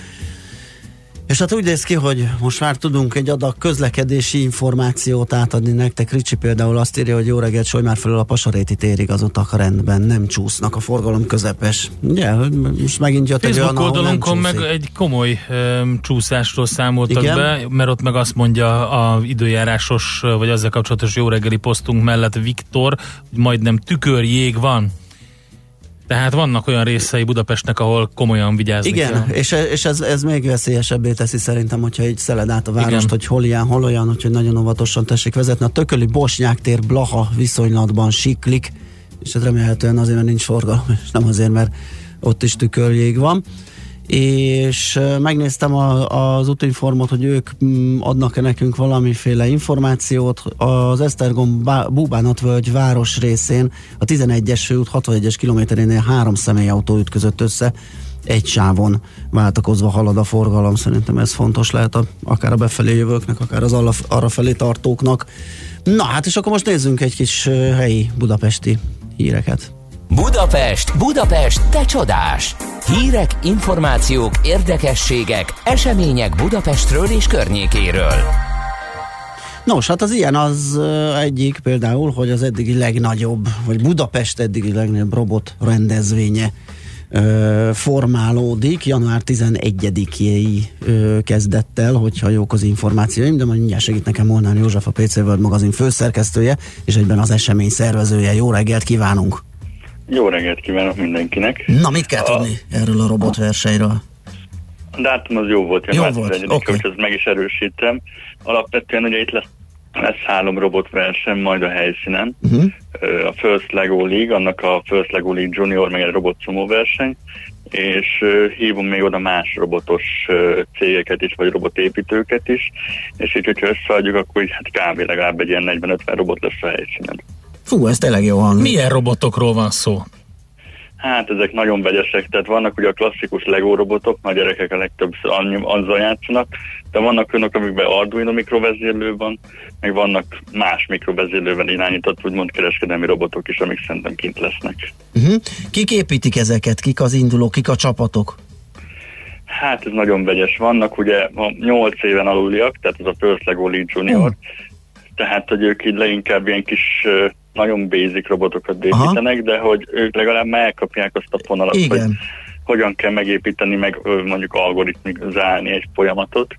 És hát úgy néz ki, hogy most már tudunk egy adag közlekedési információt átadni nektek. Ricsi például azt írja, hogy jó reggelt, Solymár felől a Pasaréti térig az utak rendben, nem csúsznak, a forgalom közepes. Ugye, most megint jött egy olyan, ahol nem csúszik. Meg egy komoly csúszásról számoltak be, mert ott meg azt mondja a időjárásos, vagy azzal kapcsolatos jó reggeli posztunk mellett Viktor, hogy majdnem tükörjég van. Tehát vannak olyan részei Budapestnek, ahol komolyan vigyázni. Igen, kell. És ez még veszélyesebbé teszi szerintem, hogyha így szeled át a várost, igen, hogy hol ilyen, hol olyan, hogy nagyon óvatosan tessék vezetni. A tököli Bosnyák tér Blaha viszonylatban siklik, és ez remélhetően azért, mert nincs forgalom, és nem azért, mert ott is tükörjég van. És megnéztem az Útinformot, hogy ők adnak-e nekünk valamiféle információt. Az Esztergom Búbánatvölgy város részén a 11-es főút 61-es kilométerénél 3 személyautó ütközött össze, egy sávon váltakozva halad a forgalom. Szerintem ez fontos lehet akár a befelé jövőknek, akár az arrafelé tartóknak. Na hát, és akkor most nézzünk egy kis helyi budapesti híreket. Budapest, Budapest, te csodás! Hírek, információk, érdekességek, események Budapestről és környékéről. Nos, hát az ilyen az egyik például, hogy az eddigi legnagyobb, vagy Budapest eddigi legnagyobb robot rendezvénye formálódik. Január 11-jéig kezdett el, hogyha jók az információim, de majd mindjárt segít nekem Molnár József, a PC World magazin főszerkesztője, és egyben az esemény szervezője. Jó reggelt kívánunk! Jó reggelt kívánok mindenkinek! Na, mit kell tudni erről a robotversenyről? A dátum az jó volt, hogy meg is erősítem. Alapvetően ugye itt lesz 3 robotverseny majd a helyszínen. A First Lego League, annak a First Lego League Junior, meg egy robotszumó verseny, és hívunk még oda más robotos cégeket is, vagy robotépítőket is, és így, hogyha összeadjuk, akkor így, hát kb. Legalább egy ilyen 40-50 robot lesz a helyszínen. Fú, ez tényleg jó hangzik. Milyen robotokról van szó? Hát ezek nagyon vegyesek, tehát vannak ugye a klasszikus Lego robotok, a gyerekek a legtöbb azzal játszanak, de vannak önök, amikben Arduino mikrovezérlő van, meg vannak más mikrovezérlővel irányított, úgymond kereskedelmi robotok is, amik szerintem kint lesznek. Kik építik ezeket? Kik az indulók? Kik a csapatok? Hát ez nagyon vegyes. Vannak ugye a 8 éven aluliak, tehát ez a First Lego League Junior, tehát hogy ők így leginkább ilyen kis nagyon basic robotokat építenek, de hogy ők legalább megkapják azt a fonalat, hogy hogyan kell megépíteni, meg mondjuk algoritmizálni egy folyamatot.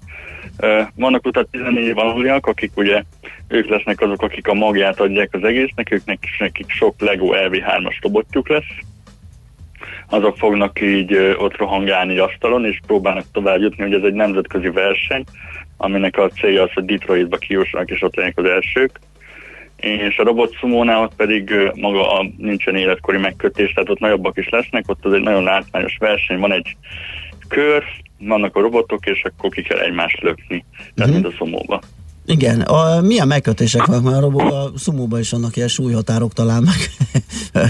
Vannak utána 14 év aluliak, akik ugye ők lesznek azok, akik a magját adják az egésznek, nekik sok Lego LV3-as robotjuk lesz. Azok fognak így ott rohangálni asztalon, és próbálnak tovább jutni, hogy ez egy nemzetközi verseny, aminek a célja az, hogy Detroitba kijussanak, és ott lennek az elsők. És a robotszumónál ott pedig maga nincsen életkori megkötés, tehát ott nagyobbak is lesznek, ott az egy nagyon látványos verseny, van egy kör, vannak a robotok, és akkor ki kell egymást lökni, tehát mint a szumóba. Igen, milyen megkötések vannak már a szumóban is, annak ilyen súlyhatárok talán,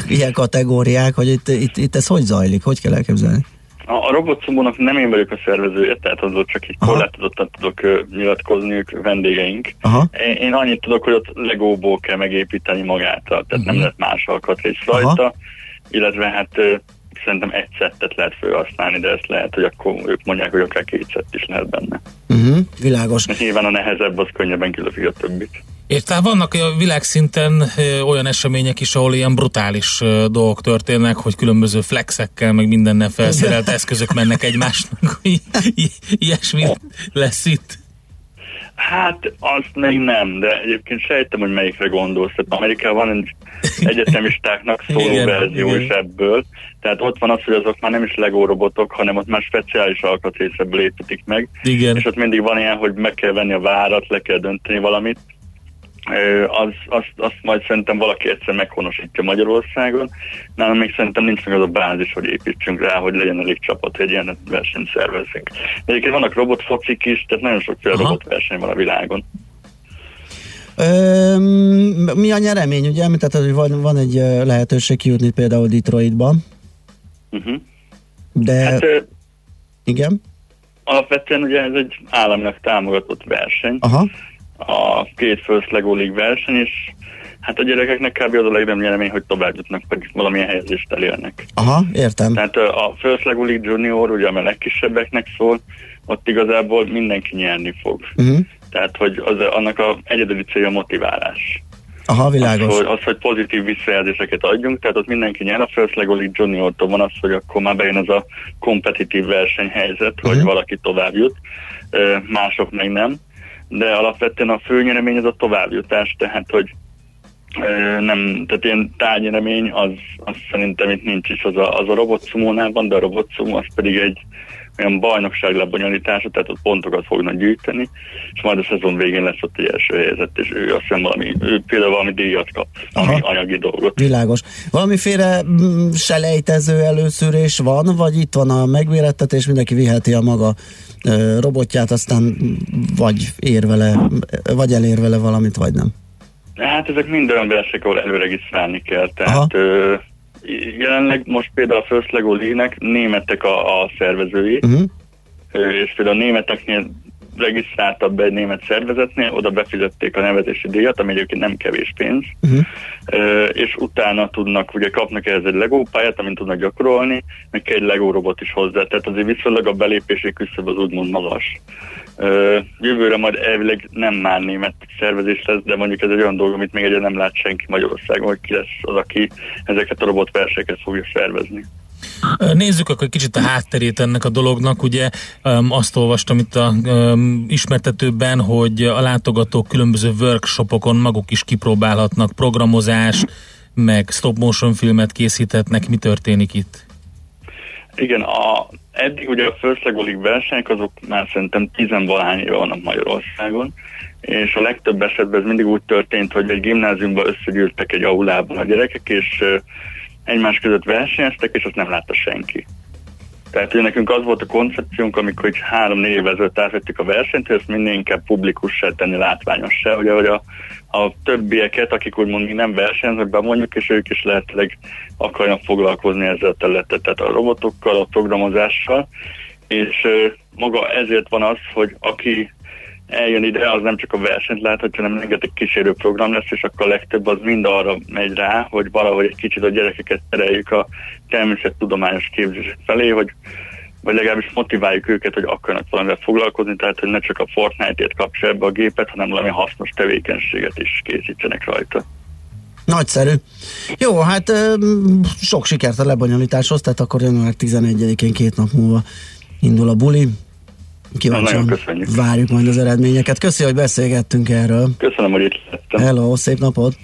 ilyen kategóriák, hogy itt ez hogy zajlik, hogy kell elképzelni? A robotszumónak nem én vagyok a szervezője, tehát azzal csak így korlátozottan tudok nyilatkozni, ők vendégeink. Én annyit tudok, hogy ott Legóból kell megépíteni magát, tehát nem lehet más alkatrész rajta, illetve hát szerintem egy szettet lehet felhasználni, de ezt lehet, hogy akkor ők mondják, hogy akár 2 szett is lehet benne. Világos. És nyilván a nehezebb, az könnyebben kilöfi a többit. És tehát vannak a világszinten olyan események is, ahol ilyen brutális dolgok történnek, hogy különböző flexekkel, meg mindennel felszerelt eszközök mennek egymásnak, hogy ilyesmi lesz itt. Hát, azt még nem, de egyébként sejtem, hogy melyikre gondolsz. Tehát Amerikában van egy egyetemistáknak szóló verzió is ebből. Tehát ott van az, hogy azok már nem is Lego robotok, hanem ott már speciális alkatrészekből építik meg. Igen. És ott mindig van ilyen, hogy meg kell venni a várat, le kell dönteni valamit. Azt majd szerintem valaki egyszer meghonosítja Magyarországon. Nálam még szerintem nincs meg az a bázis, hogy építsünk rá, hogy legyen elég csapat, hogy ilyen versenyt szervezzünk. Egyébként vannak robotfocik is, tehát nagyon sokféle robotverseny van a világon. Mi a nyeremény? Ugye említetted, hogy van egy lehetőség kijutni például Detroitba. De... Hát, igen? Alapvetően ugye ez egy államilag támogatott verseny. A két First Lego League verseny, és Hát a gyerekeknek kb. Az a legnagyobb nyeremény, hogy tovább jutnak, vagy valamilyen helyezést elérnek. Aha, értem. Tehát a First League League Junior, ugye a legkisebbeknek szól, ott igazából mindenki nyerni fog. Uh-huh. Tehát, hogy annak a egyedüli célja a motiválás. Aha, világos. Az, hogy pozitív visszajelzéseket adjunk, tehát ott mindenki nyer, a First League League Juniortól van az, hogy akkor már bejön az a kompetitív versenyhelyzet, uh-huh. hogy valaki tovább jut, mások meg nem, de alapvetően a fő nyeremény az a továbbjutás, tehát, hogy nem, tehát ilyen tárgyeremény az szerintem itt nincs is, az a robotszumónál van, de a robotszumó az pedig egy olyan bajnokság lebonyolítása, tehát ott pontokat fognak gyűjteni, és majd a szezon végén lesz ott egy első helyzet, és ő azt hiszem például valami díjat kap, ami anyagi dolgot. Világos. Valamiféle selejtező előszűrés van, vagy itt van a megmérettetés, mindenki viheti a maga robotját, aztán vagy elér vele valamit, vagy nem? Hát ezek mind olyan versek, ahol előregisztrálni kell, tehát jelenleg most például a First Lego League-nek németek a szervezői, uh-huh. és például a németeknél regisztráltabb egy német szervezetnél, oda befizették a nevezési díjat, ami egyébként nem kevés pénz, uh-huh. és utána tudnak, ugye kapnak ehhez egy Lego pályát, amit tudnak gyakorolni, meg egy Lego robot is hozzá, tehát azért viszonylag a belépési küszöb az úgymond magas. Jövőre majd elvileg nem már német szervezés lesz, de mondjuk ez egy olyan dolog, amit még egyre nem lát senki Magyarországon, hogy ki lesz az, aki ezeket a robotverseket fogja szervezni. Nézzük akkor kicsit a hátterét ennek a dolognak, ugye azt olvastam itt a ismertetőben, hogy a látogatók különböző workshopokon maguk is kipróbálhatnak programozást, meg stop motion filmet készíthetnek, mi történik itt? Igen, eddig ugye a First Lego League versenyek azok már szerintem 10-valahány éve vannak Magyarországon, és a legtöbb esetben ez mindig úgy történt, hogy egy gimnáziumban összegyűltek egy aulában a gyerekek, és egymás között versenyeztek, és azt nem látta senki. Tehát ugye nekünk az volt a koncepciónk, amikor így 3-4 évvel ezelőtt elvettük a versenyt, és ezt minél inkább publikussá tenni, látványossá, ugye, hogy a többieket, akik úgymond még nem versenyeznek, bemondjuk, és ők is lehetőleg akarnak foglalkozni ezzel a területet, tehát a robotokkal, a programozással, és maga ezért van az, hogy aki eljön ide, az nem csak a versenyt láthat, hanem rengeteg kísérő program lesz, és akkor a legtöbb az mind arra megy rá, hogy valahogy egy kicsit a gyerekeket tereljük a természettudományos képzések felé, vagy legalábbis motiváljuk őket, hogy akarnak valamivel foglalkozni, tehát hogy ne csak a Fortnite-ét kapcsa ebbe a gépet, hanem valami hasznos tevékenységet is készítsenek rajta. Nagyszerű. Jó, hát sok sikert a lebonyolításhoz, tehát akkor január 11-én 2 nap múlva indul a buli. Kíváncsian várjuk majd az eredményeket. Köszi, hogy beszélgettünk erről. Köszönöm, hogy itt lettem. Hello, szép napot.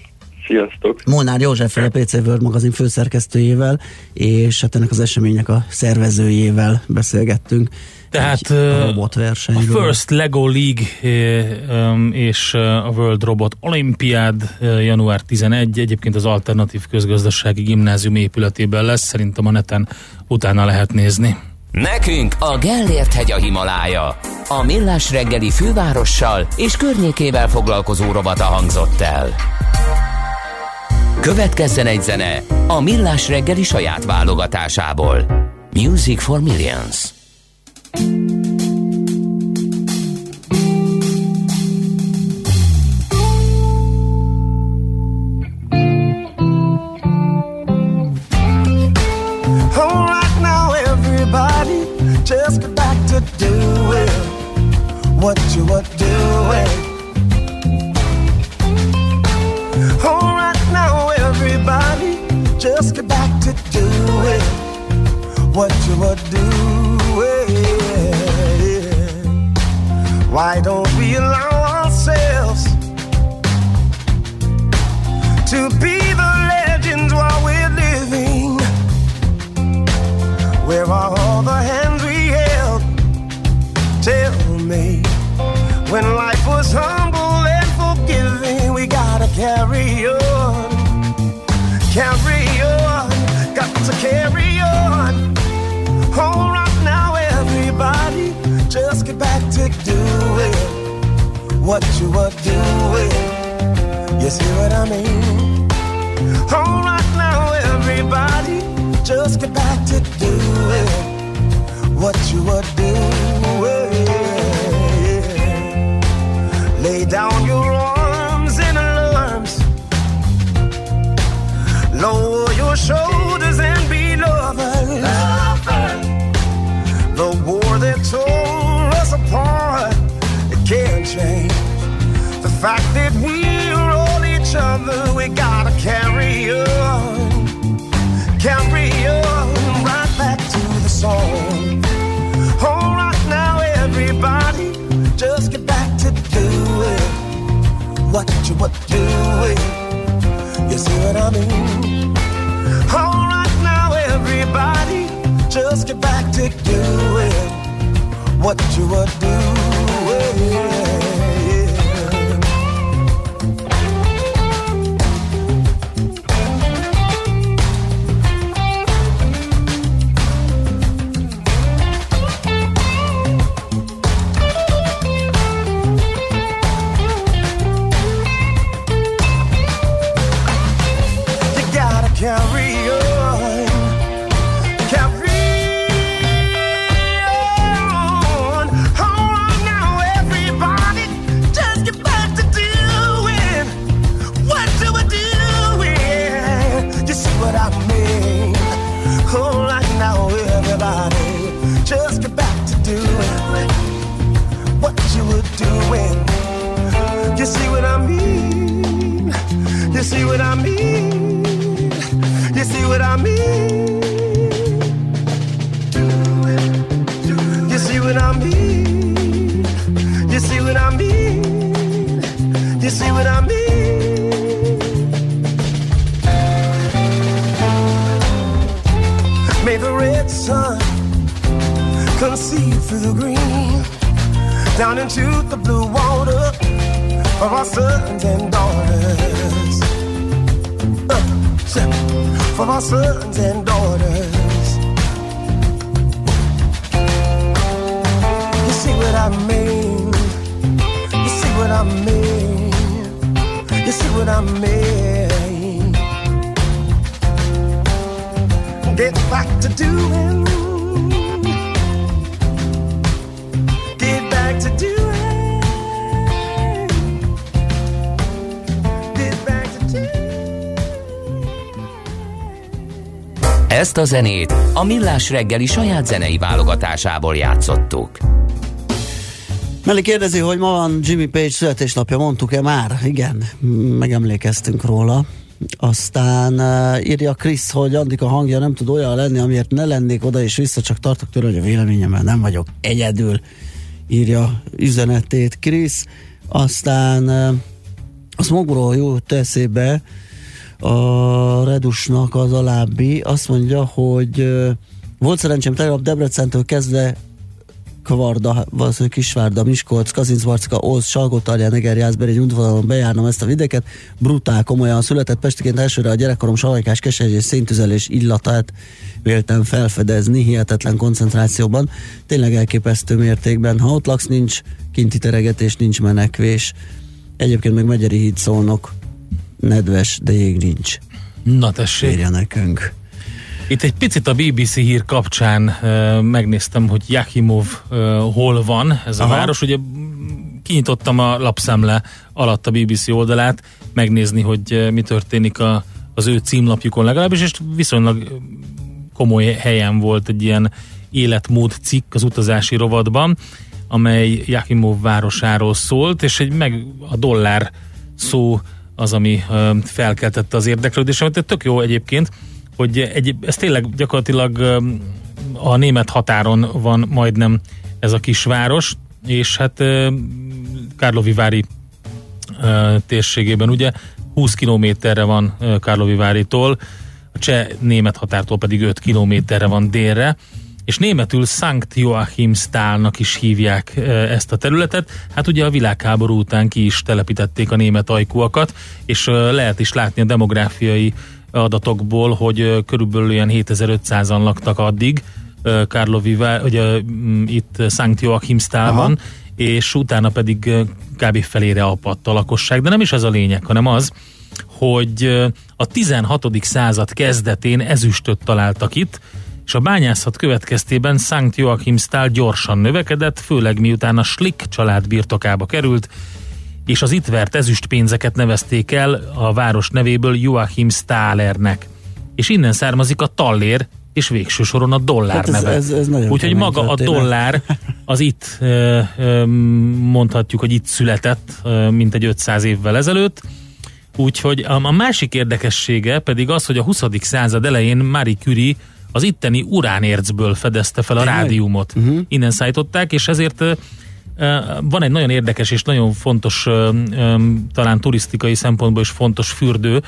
Sziasztok. Molnár Józseffel, a PC World magazin főszerkesztőjével, és hát ennek az eseménynek a szervezőjével beszélgettünk. Tehát a First Lego League és a World Robot Olympiád január 11, egyébként az Alternatív Közgazdasági Gimnázium épületében lesz, szerintem a neten utána lehet nézni. Nekünk a Gellért-hegy a Himalája. A Millás reggeli fővárossal és környékével foglalkozó rovata hangzott el. Következzen egy zene a Millás reggeli saját válogatásából. Music for Millions. Just get back to doing what you were doing. Oh, right now, everybody, just get back to doing what you were doing. Why don't we allow ourselves to be the legends while we're living? Where are all the hands? Tell me, when life was humble and forgiving, we gotta carry on, got to carry on. All right now, everybody, just get back to doing what you were doing. You see what I mean? All right now, everybody, just get back to doing what you were doing. Lay down your arms and alarms Lower your shoulders and be lovers. Lover. The war that tore us apart, it can't change the fact that we're all each other. We gotta carry on, carry on. Right back to the song. All right now, everybody, just get back to doing what you were doing. You see what I mean? All right now, everybody, just get back to doing what you were Ezt a zenét a Millás reggeli saját zenei válogatásából játszottuk. Melli kérdezi, hogy ma van Jimmy Page születésnapja, mondtuk-e már? Igen, megemlékeztünk róla. Aztán írja Krisz, hogy addig a hangja nem tud olyan lenni, amiért ne lennék oda és vissza, csak tartok tőle, hogy a véleményemmel nem vagyok egyedül, írja üzenetét Krisz. Aztán az Mogról jut eszébe a Redusnak az alábbi, azt mondja, hogy volt szerencsém tegnap Debrecentől kezdve Kvarda, valószínűleg Kisvárda, Miskolc, Kazincbarcka, Óz, Salgótarján, Eger, Jászberény útvonalon bejárnom ezt a vidéket, brutál komolyan született pestiként elsőre a gyerekkorom salajkás kesernyés és széntüzelés illatát véltem felfedezni hihetetlen koncentrációban, tényleg elképesztő mértékben, ha ott laksz, nincs kinti teregetés, nincs menekvés, egyébként meg Megyeri híd, Szolnok nedves, de jég nincs. Na tessék. Érje nekünk. Itt egy picit a BBC hír kapcsán megnéztem, hogy Jakimov hol van ez a aha. város. Ugye kinyitottam a lapszemle alatt a BBC oldalát, megnézni, hogy mi történik az ő címlapjukon legalábbis, és viszonylag komoly helyen volt egy ilyen életmód cikk az utazási rovatban, amely Jakimov városáról szólt, és egy meg a dollár szó az, ami felkeltette az érdeklődésemet. Tök jó egyébként, hogy ez tényleg gyakorlatilag a német határon van majdnem ez a kisváros, és hát Kárlovivári térségében ugye 20 kilométerre van Kárlovivártól, a cseh-német határtól pedig 5 kilométerre van délre, és németül Sankt Joachimsthalnak is hívják ezt a területet. Hát ugye a világháború után ki is telepítették a német ajkúakat, és lehet is látni a demográfiai adatokból, hogy körülbelül ilyen 7500-an laktak addig Kárlovivár, ugye itt Sankt Joachimsthalban, és utána pedig kb. Felére apadt a lakosság. De nem is ez a lényeg, hanem az, hogy a 16. század kezdetén ezüstöt találtak itt, és a bányászat következtében Sankt Joachimsthal gyorsan növekedett, főleg miután a Schlick család birtokába került, és az itt vert ezüstpénzeket nevezték el a város nevéből Joachim Stahlernek. És innen származik a tallér, és végső soron a dollár neve. Úgyhogy maga történet. A dollár az itt mondhatjuk, hogy itt született, mintegy 500 évvel ezelőtt. Úgyhogy a másik érdekessége pedig az, hogy a 20. század elején Marie Curie az itteni uránércből fedezte fel a rádiumot. Uh-huh. Innen szállították, és ezért van egy nagyon érdekes és nagyon fontos, talán turisztikai szempontból is fontos fürdő.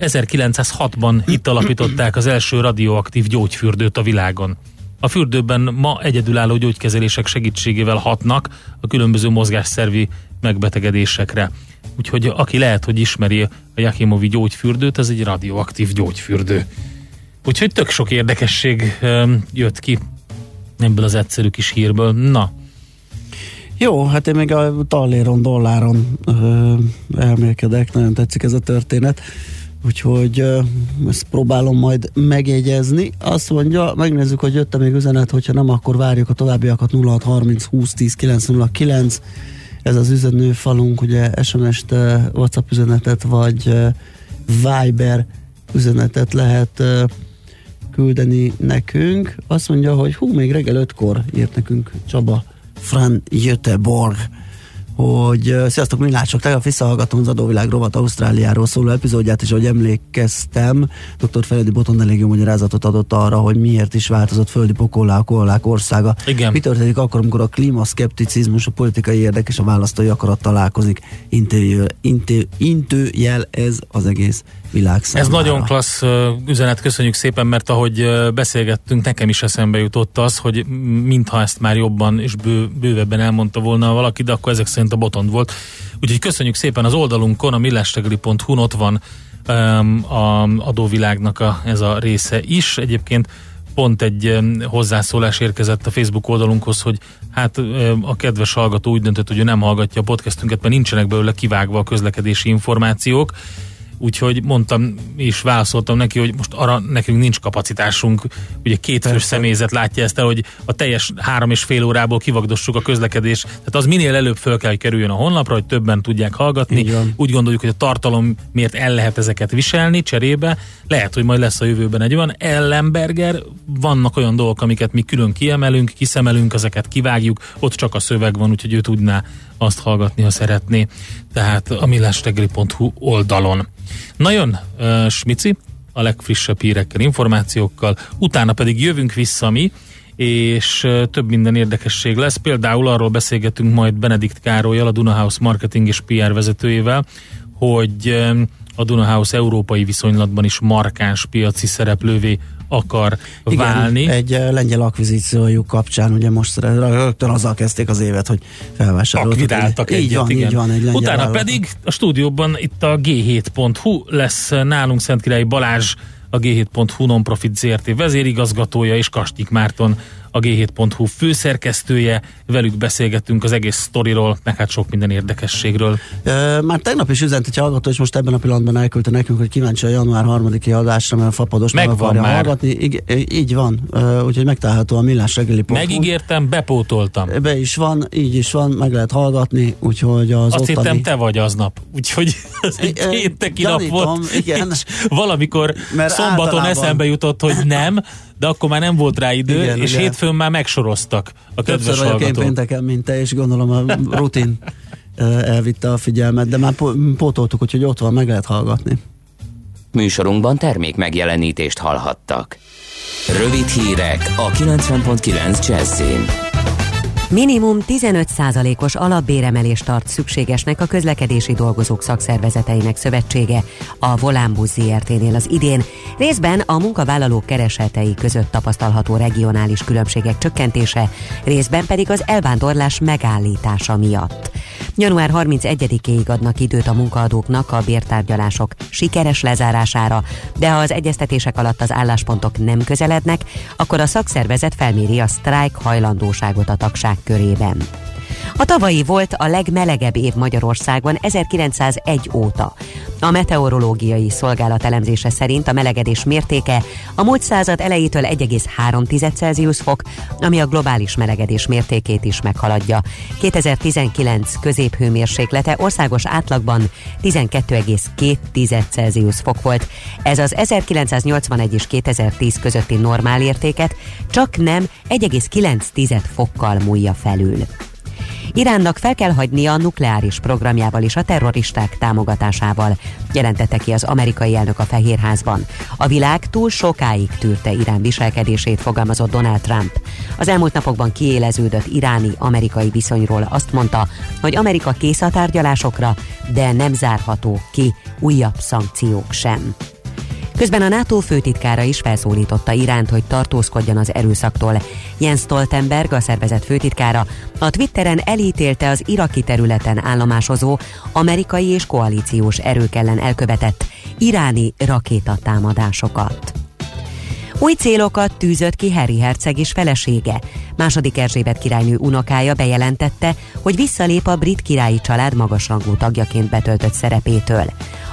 1906-ban itt alapították az első radioaktív gyógyfürdőt a világon. A fürdőben ma egyedülálló gyógykezelések segítségével hatnak a különböző mozgásszervi megbetegedésekre. Úgyhogy aki lehet, hogy ismeri a Jakimovi gyógyfürdőt, az egy radioaktív gyógyfürdő. Úgyhogy tök sok érdekesség jött ki ebből az egyszerű kis hírből. Na. Jó, hát én még a talléron, dolláron elmélkedek, nagyon tetszik ez a történet. Úgyhogy ezt próbálom majd megjegyezni. Azt mondja, megnézzük, hogy jött-e még üzenet, hogyha nem, akkor várjuk a továbbiakat 0630 20 10 909. Ez az üzenőfalunk, ugye SMS-t, WhatsApp üzenetet vagy Viber üzenetet lehet küldeni nekünk. Azt mondja, hogy még reggel 5-kor írt nekünk Csaba Fran Jöteborg, hogy sziasztok, mindlátsak, tegnap visszahallgatom az Adóvilág rovat Ausztráliáról szóló epizódját, és ahogy emlékeztem, dr. Feledi Boton elég jó magyarázatot adott arra, hogy miért is változott földi pokollák országa. Igen. Mi történik akkor, amikor a klímaszkepticizmus, a politikai érdek és a választói akarat találkozik? Intőjel ez az egész világ számára. Ez nagyon klassz üzenet, köszönjük szépen, mert ahogy beszélgettünk, nekem is eszembe jutott az, hogy mintha ezt már jobban és bővebben elmondta volna valaki, de akkor ezek szerint a Botond volt. Úgyhogy köszönjük szépen, az oldalunkon, a millástegeli.hu-n ott van a Adóvilágnak ez a része is. Egyébként pont egy hozzászólás érkezett a Facebook oldalunkhoz, hogy hát a kedves hallgató úgy döntött, hogy ő nem hallgatja a podcastünket, mert nincsenek belőle kivágva a közlekedési információk. Úgyhogy mondtam és válaszoltam neki, hogy most arra nekünk nincs kapacitásunk. Ugye kétfős személyzet látja ezt el, hogy a teljes 3,5 órából kivagdossuk a közlekedést. Tehát az minél előbb föl kell, hogy kerüljön a honlapra, hogy többen tudják hallgatni. Igen. Úgy gondoljuk, hogy a tartalom miért el lehet ezeket viselni cserébe. Lehet, hogy majd lesz a jövőben egy olyan ellenberger. Vannak olyan dolgok, amiket mi külön kiemelünk, kiszemelünk, ezeket kivágjuk. Ott csak a szöveg van, úgyhogy ő tudná azt hallgatni, ha szeretné. Tehát a millástegeli.hu oldalon. Na jön Smici, a legfrissebb hírekkel, információkkal, utána pedig jövünk vissza mi, és több minden érdekesség lesz. Például arról beszélgetünk majd Benedikt Károllyal, a Dunahouse marketing és PR vezetőjével, hogy a Dunahouse európai viszonylatban is markáns piaci szereplővé akar válni. Egy lengyel akvizíciójuk kapcsán, ugye most rögtön azzal kezdték az évet, hogy felvásároltak. Akvidáltak egyet, így van, egy lengyel. Utána pedig a stúdióban itt a G7.hu lesz nálunk Szentkirályi Balázs, a G7.hu Nonprofit Zrt. Vezérigazgatója, és Kastnyik Márton, a G7.hu főszerkesztője. Velük beszélgettünk az egész sztoriról, meg hát sok minden érdekességről. Már tegnap is üzent egy hallgató, és most ebben a pillanatban elküldte nekünk, hogy kíváncsi a január 3-i adásra, mert a fapados meg akarja hallgatni. Így van, úgyhogy megtalálható a millásreggeli.hu. Megígértem, bepótoltam. Be is van, így is van, meg lehet hallgatni, úgyhogy az azt hittem, te vagy aznap. Úgyhogy az egy hétteki nap volt. Igen. Valamikor mert szombaton általában eszembe jutott, hogy nem, de akkor már nem volt rá idő, igen, és hétfőn már megsoroztak a kedves hallgatók. Többször vagyok én pénteken, mint te, és gondolom a rutin elvitte a figyelmet, de már pótoltuk, úgyhogy ott van, meg lehet hallgatni. Műsorunkban termék megjelenítést hallhattak. Rövid hírek a 90.9 Jazzyn. Minimum 15%-os alapbéremelést tart szükségesnek a közlekedési dolgozók szakszervezeteinek szövetsége a Volánbusz Zrt-nél az idén, részben a munkavállalók keresetei között tapasztalható regionális különbségek csökkentése, részben pedig az elvándorlás megállítása miatt. Január 31-éig adnak időt a munkaadóknak a bértárgyalások sikeres lezárására, de ha az egyeztetések alatt az álláspontok nem közelednek, akkor a szakszervezet felméri a sztrájk hajlandóságot a tagság körében. A tavalyi volt a legmelegebb év Magyarországon 1901 óta. A meteorológiai szolgálat elemzése szerint a melegedés mértéke a múlt század elejétől 1,3 Celsius fok, ami a globális melegedés mértékét is meghaladja. 2019 középhőmérséklete országos átlagban 12,2 Celsius fok volt. Ez az 1981 és 2010 közötti normálértéket csak nem 1,9 fokkal múlja felül. Iránnak fel kell hagynia a nukleáris programjával és a terroristák támogatásával, jelentette ki az amerikai elnök a Fehérházban. A világ túl sokáig tűrte Irán viselkedését, fogalmazott Donald Trump. Az elmúlt napokban kiéleződött iráni-amerikai viszonyról azt mondta, hogy Amerika kész a tárgyalásokra, de nem zárható ki újabb szankciók sem. Közben a NATO főtitkára is felszólította Iránt, hogy tartózkodjon az erőszaktól. Jens Stoltenberg, a szervezet főtitkára, a Twitteren elítélte az iraki területen állomásozó amerikai és koalíciós erők ellen elkövetett iráni rakétatámadásokat. Új célokat tűzött ki Harry herceg és felesége. Második Erzsébet királynő unokája bejelentette, hogy visszalép a brit királyi család magasrangú tagjaként betöltött szerepétől.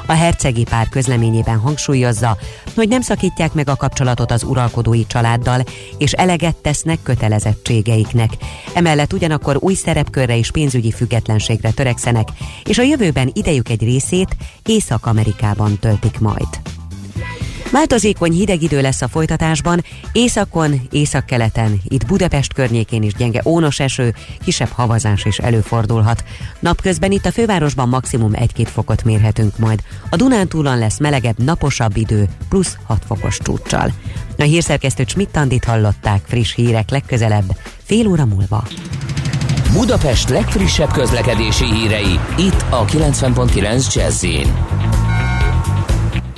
A hercegi pár közleményében hangsúlyozza, hogy nem szakítják meg a kapcsolatot az uralkodói családdal, és eleget tesznek kötelezettségeiknek. Emellett ugyanakkor új szerepkörre és pénzügyi függetlenségre törekszenek, és a jövőben idejük egy részét Észak-Amerikában töltik majd. Változékony hideg idő lesz a folytatásban, északon, északkeleten, itt Budapest környékén is gyenge ónos eső, kisebb havazás is előfordulhat. Napközben itt a fővárosban maximum 1-2 fokot mérhetünk majd. A Dunántúlon lesz melegebb, naposabb idő, plusz 6 fokos csúccsal. A hírszerkesztő Schmidt-Tandit hallották, friss hírek legközelebb, fél óra múlva. Budapest legfrissebb közlekedési hírei, itt a 90.9 Jazzyn.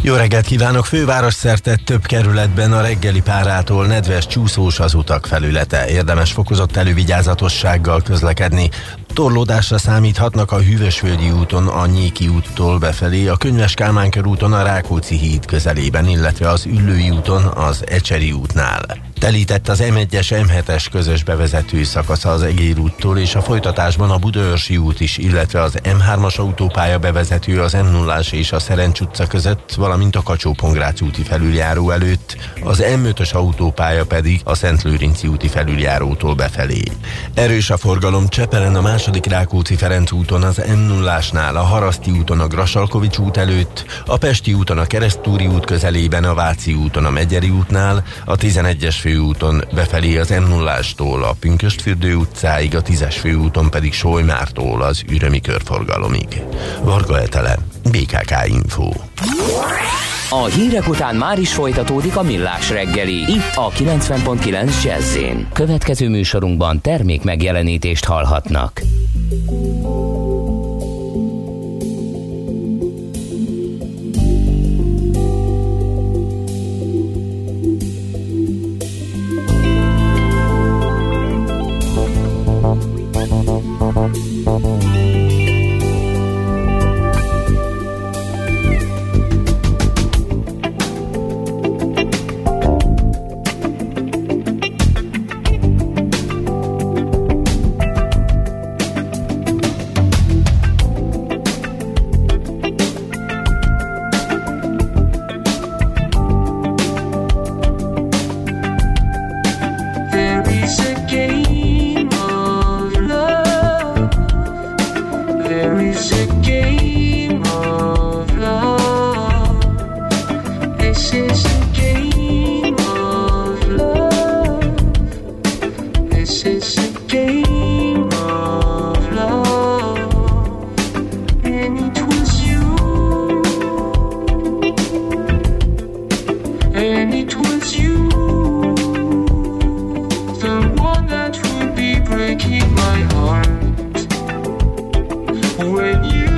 Jó reggelt kívánok! Főváros szerte több kerületben a reggeli párától nedves, csúszós az utak felülete. Érdemes fokozott elővigyázatossággal közlekedni. Torlódásra számíthatnak a Hűvösvölgyi úton, a Nyéki úttól befelé, a Könyves Kálmán körúton, a Rákóczi híd közelében, illetve az Üllői úton, az Ecseri útnál. Telített az M1-es, M7-es közös bevezető szakasza az Egér úttól, és a folytatásban a Budaörsi út is, illetve az M3-as autópálya bevezető az M0-as és a Szerencs utca között, valamint a Kacsó-Pongrác úti felüljáró előtt, az M5-ös autópálya pedig a Szentlőrinci úti felüljárótól befelé. Erős a forgalom Csepelen, a második Rákóczi-Ferenc úton, az M0-ásnál, a Haraszti úton, a Grassalkovics út előtt, a Pesti úton, a Keresztúri út közelében, a Váci úton, a Megyeri útnál, a 11-es főúton befelé az M0-ástól a Pünkösdfürdő utcáig, a 10-es főúton pedig Solymártól az Ürömi körforgalomig. Varga Etele, BKK Info. A hírek után már is folytatódik a Millás reggeli, itt a 90.9 Jazz-én. Következő műsorunkban termék megjelenítést hallhatnak. When you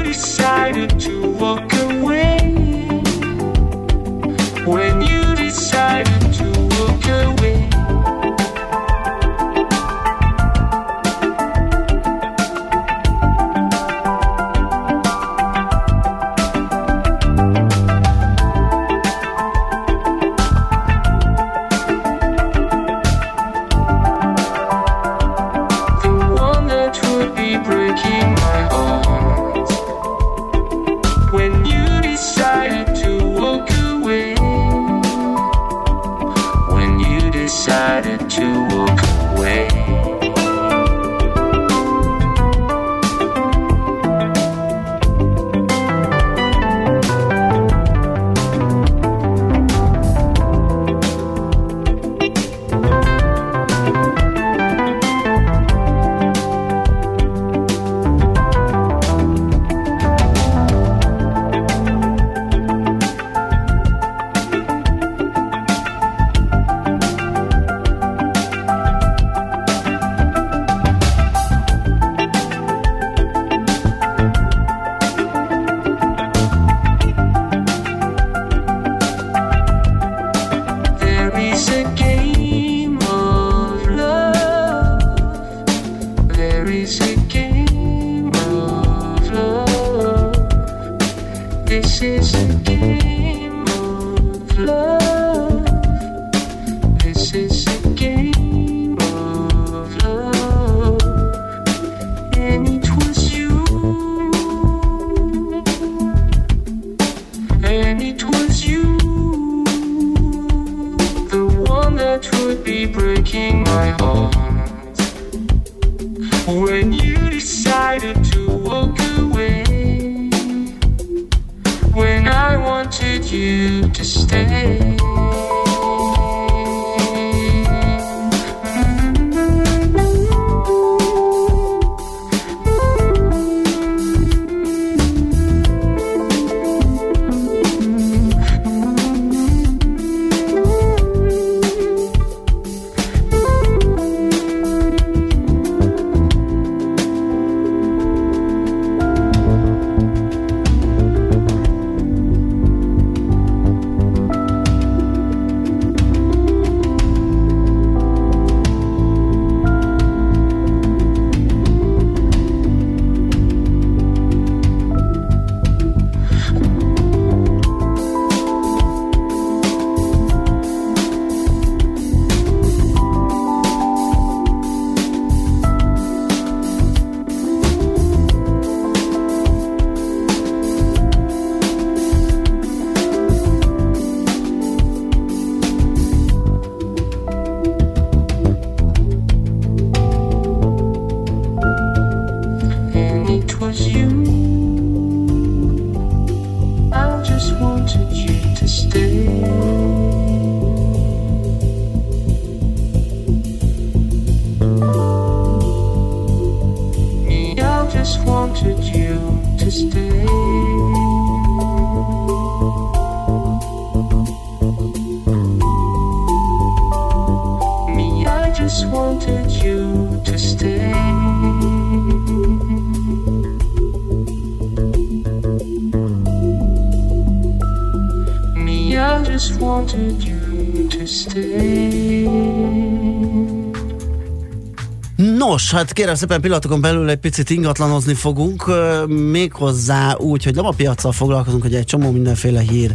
Nos, hát kérem szépen, pillanatokon belül egy picit ingatlanozni fogunk, méghozzá úgy, hogy nem a piaccal foglalkozunk, hogy egy csomó mindenféle hír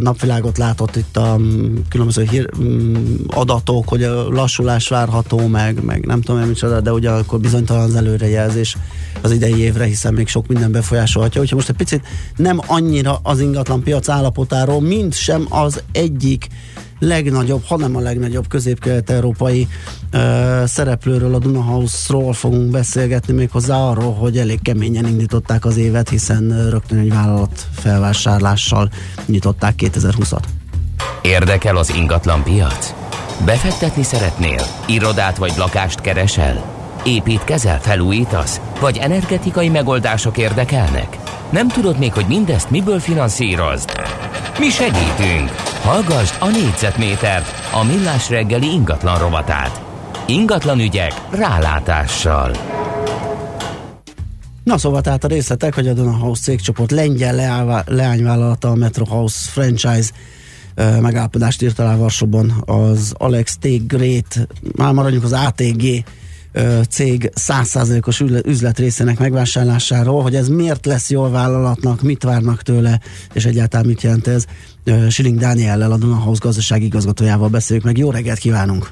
napvilágot látott itt a különböző hír adatok, hogy a lassulás várható, meg nem tudom én micsoda, de ugye akkor bizonytalan az előrejelzés az idei évre, hiszen még sok minden befolyásolhatja. Úgyhogy most egy picit nem annyira az ingatlan piac állapotáról, mint sem az egyik legnagyobb, hanem a legnagyobb közép-kelet-európai szereplőről, a Dunahouse-ról fogunk beszélgetni, méghozzá arról, hogy elég keményen indították az évet, hiszen rögtön egy vállalat felvásárlással nyitották 2020-at. Érdekel az ingatlan piac? Befektetni szeretnél? Irodát vagy lakást keresel? Építkezel, felújítasz? Vagy energetikai megoldások érdekelnek? Nem tudod még, hogy mindezt miből finanszírozd? Mi segítünk! Hallgasd a négyzetmétert, a millás reggeli ingatlan rovatát. Ingatlan ügyek rálátással. Na szóval tehát a részletek, hogy a Dunahouse cégcsoport lengyel leányvállalata, a Metro House franchise megállapodást írt alá Varsóban az Alex T. Great, már maradjunk az ATG cég 100%-os üzletrészének megvásárlásáról, hogy ez miért lesz jól vállalatnak, mit várnak tőle, és egyáltalán mit jelent ez. Schilling Dániellel, a Dunahouse gazdasági igazgatójával beszéljük meg. Jó reggelt kívánunk!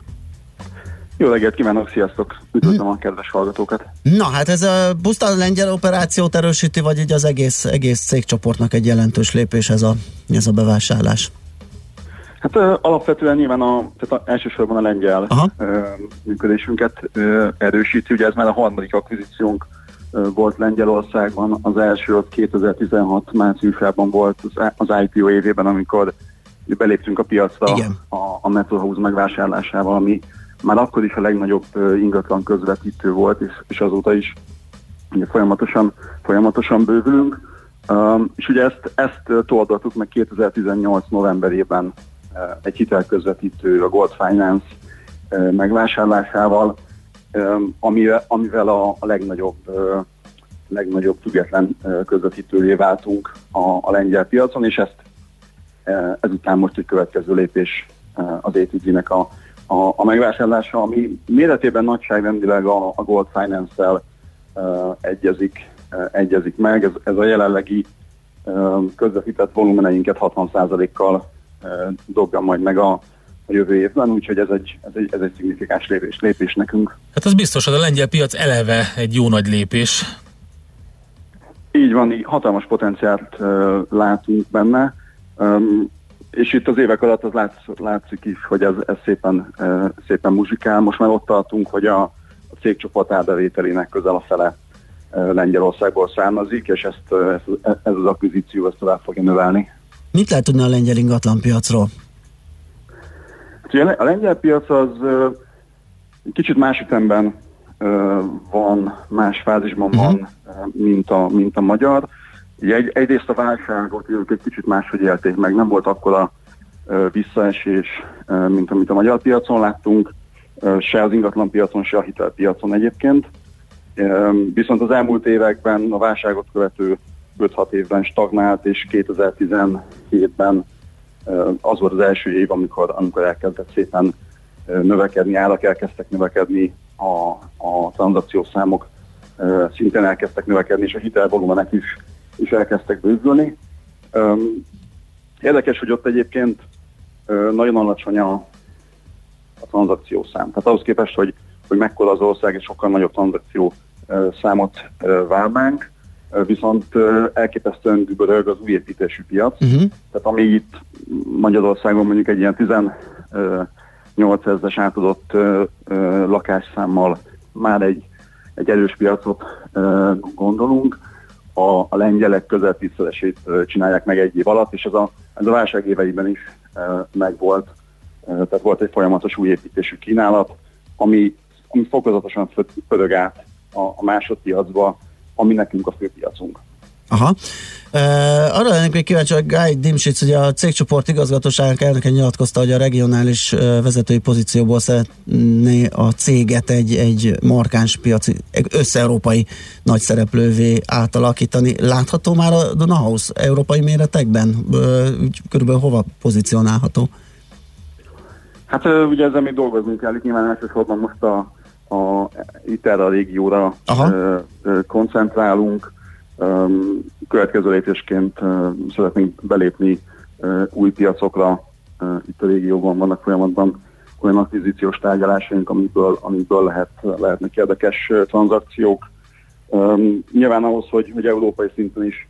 Jó reggelt kívánok, sziasztok! Üdvözlöm a kedves hallgatókat! Na hát ez a pusztán lengyel operációt erősíti, vagy így az egész cégcsoportnak egy jelentős lépés ez a bevásárlás? Hát alapvetően nyilván elsősorban a lengyel működésünket erősíti, ugye ez már a harmadik akvizíciónk volt Lengyelországban, az első 2016 márciusában volt az IPO évében, amikor beléptünk a piacra a Metro House megvásárlásával, ami már akkor is a legnagyobb ingatlan közvetítő volt, és azóta is ugye, folyamatosan bővülünk, és ugye ezt toldottuk meg 2018 novemberében egy hitelközvetítő, a Gold Finance megvásárlásával, amivel a legnagyobb független közvetítővé váltunk a lengyel piacon, és ezután most egy következő lépés az ATG-nek a a megvásárlása, ami méretében nagyságrendileg a Gold Finance-szel egyezik meg. Ez a jelenlegi közvetített volumeneinket 60%-kal dobja majd meg a jövő évben, úgyhogy ez egy szignifikáns lépés nekünk. Hát az biztos, hogy a lengyel piac eleve egy jó nagy lépés. Így van, így hatalmas potenciált látunk benne, és itt az évek alatt az látszik is, hogy ez szépen muzsikál. Most már ott tartunk, hogy a cégcsoport árbevételének közel a fele Lengyelországból származik, és ez az akvizíció tovább fogja növelni. Mit lehet tudni a lengyel ingatlanpiacról? A lengyel piac az kicsit más ütemben van, más fázisban van, mint a magyar. Egyrészt a válságot ők egy kicsit máshogy élték meg, nem volt akkora visszaesés, mint amit a magyar piacon láttunk, se az ingatlan piacon, se a hitelpiacon egyébként. Viszont az elmúlt években a válságot követő 5-6 évben stagnált, és 2017-ben az volt az első év, amikor elkezdett szépen növekedni, árak elkezdtek növekedni, a tranzakciós számok szintén elkezdtek növekedni, és a hitelvolumenek is elkezdtek bővülni. Érdekes, hogy ott egyébként nagyon alacsony a tranzakciós szám. Tehát ahhoz képest, hogy mekkora az ország, és sokkal nagyobb tranzakció számot várnánk, viszont elképesztően dübörög az újépítésű piac. Tehát ami itt Magyarországon mondjuk egy ilyen 18 000-es átadott lakásszámmal már egy erős piacot gondolunk, a lengyelek közel 10-szeresét csinálják meg egy év alatt, és ez a válság éveiben is megvolt. Tehát volt egy folyamatos újépítésű kínálat, ami fokozatosan pörög át a másodpiacba, ami nekünk a főpiacunk. Aha. Arra lennék még kíváncsi, hogy Guy Dimschitz, ugye a cégcsoport igazgatóságának elnöke nyilatkozta, hogy a regionális vezetői pozícióból szeretné a céget egy markáns piaci, össze-európai nagy szereplővé átalakítani. Látható már a Dunahouse európai méretekben? Körülbelül hova pozícionálható? Hát ugye ezzel még dolgozni kell, nyilván elsősorban most itt erre a régióra koncentrálunk. Következő lépésként szeretnénk belépni új piacokra. Itt a régióban vannak folyamatban olyan akvizíciós tárgyalásaink, amikből lehetnek érdekes tranzakciók. Nyilván ahhoz, hogy európai szinten is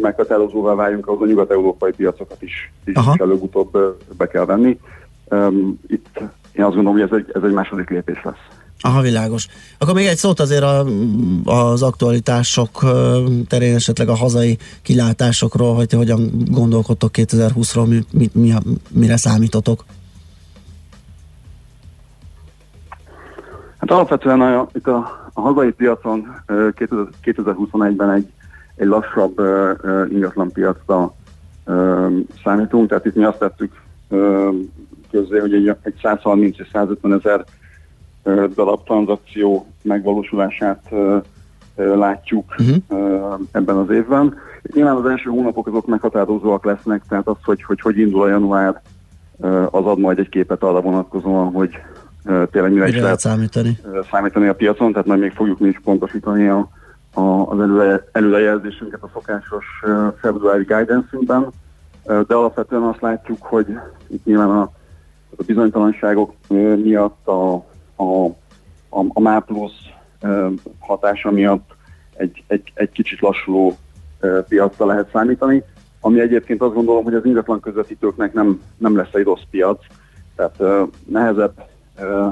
meghatározóvá váljunk, ahhoz a nyugat-európai piacokat is előbb-utóbb be kell venni. Itt én azt gondolom, hogy ez egy második lépés lesz. Aha, világos. Akkor még egy szót azért az aktualitások terén, esetleg a hazai kilátásokról, hogy hogyan gondolkodtok 2020-ról, mire számítotok? Hát alapvetően itt a hazai piacon 2021-ben egy lassabb ingatlan piacra számítunk, tehát itt mi azt tettük közzé, hogy egy 130-150 ezer darab tranzakció megvalósulását látjuk ebben az évben. Nyilván az első hónapok azok meghatározóak lesznek, tehát az, hogy indul a január, az ad majd egy képet arra vonatkozóan, hogy tényleg mire is lehet számítani a piacon, tehát majd még fogjuk mi is pontosítani az előrejelzésünket a szokásos februári guidance-ünkben, de alapvetően azt látjuk, hogy itt nyilván a bizonytalanságok miatt a MÁPLUSZ hatása miatt egy kicsit lassuló piacra lehet számítani, ami egyébként azt gondolom, hogy az ingatlan közvetítőknek nem lesz egy rossz piac, tehát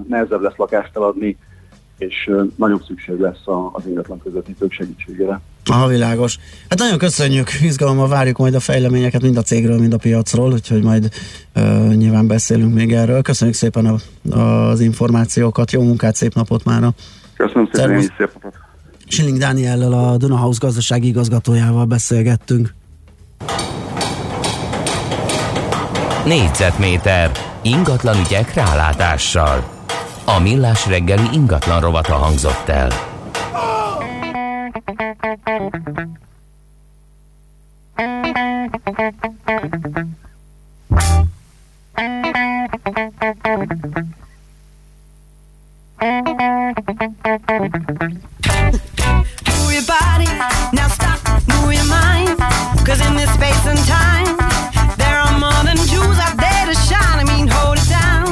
nehezebb lesz lakást eladni, és nagyobb szükség lesz az ingatlan közvetítők segítségére. Aha, világos. Hát nagyon köszönjük, izgalommal várjuk majd a fejleményeket mind a cégről, mind a piacról, úgyhogy majd nyilván beszélünk még erről. Köszönjük szépen az információkat, jó munkát, szép napot mára. Köszönöm szépen, én is szép napot. Schilling Dániellel, a Dunahouse gazdasági igazgatójával beszélgettünk. Négyzetméter ingatlan ügyek rálátással. A Millás reggeli ingatlan rovata hangzott el. Move your body, now stop, move your mind, 'cause in this space and time, there are more than Jews out there to shine, I mean hold it down,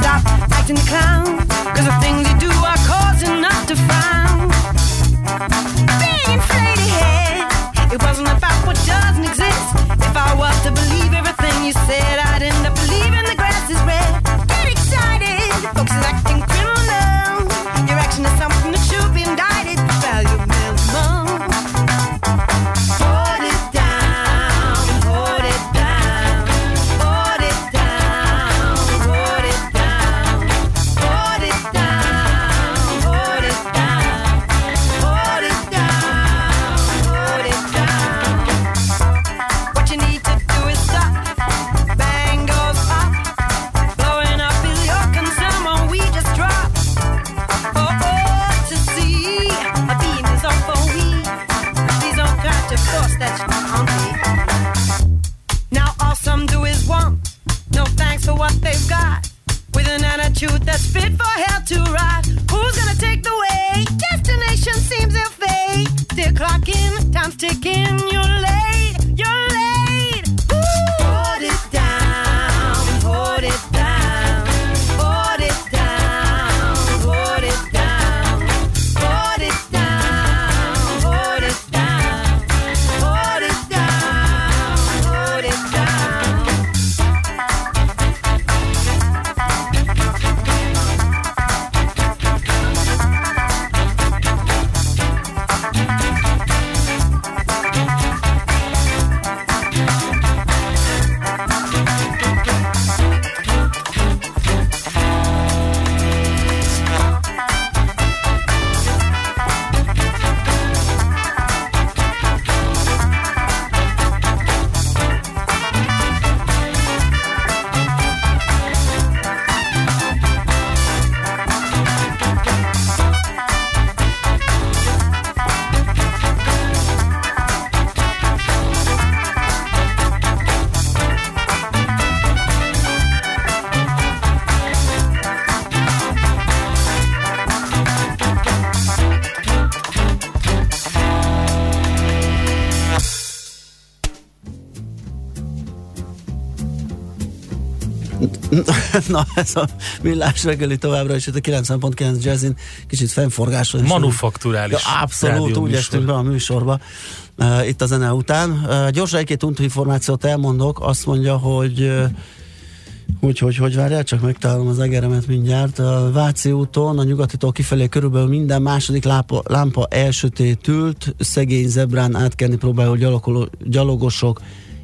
stop acting the clown, 'cause the things you do are cause enough to frown. They inflated head, it wasn't about what doesn't exist, if I was to believe everything you said, I'd end up believing the grass is red. Get excited, folks is acting criminal, your action is something that should be indicted, value minimum. Na, ez a millás reggeli továbbra is itt a 90.9 Jazzin, kicsit fennforgáson. Manufakturális. Ja, abszolút, úgy estünk be a műsorba itt a zene után. Gyorsan egy-két untó információt elmondok, azt mondja, hogy hogy várjál, csak megtalálom az egeremet mindjárt. A Váci úton, a nyugatitól kifelé körülbelül minden második lámpa elsötétült, szegény zebrán átkelni próbáló gyalogosok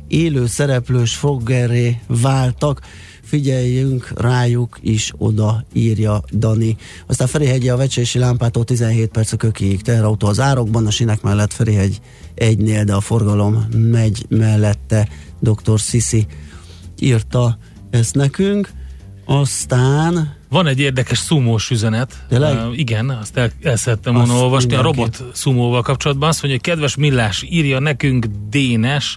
élő szereplős foggerré váltak, figyeljünk rájuk is oda, írja Dani. Aztán Ferihegyi a Vecsési lámpától 17 perc a Kökiig, teherautó az árokban, a sinek mellett Ferihegy 1-nél, de a forgalom megy mellette. Dr. Sisi írta ezt nekünk. Aztán van egy érdekes szumós üzenet. Igen, azt el szerettem volna olvasni. A robot szumóval kapcsolatban azt mondja, hogy kedves Millás, írja nekünk Dénes.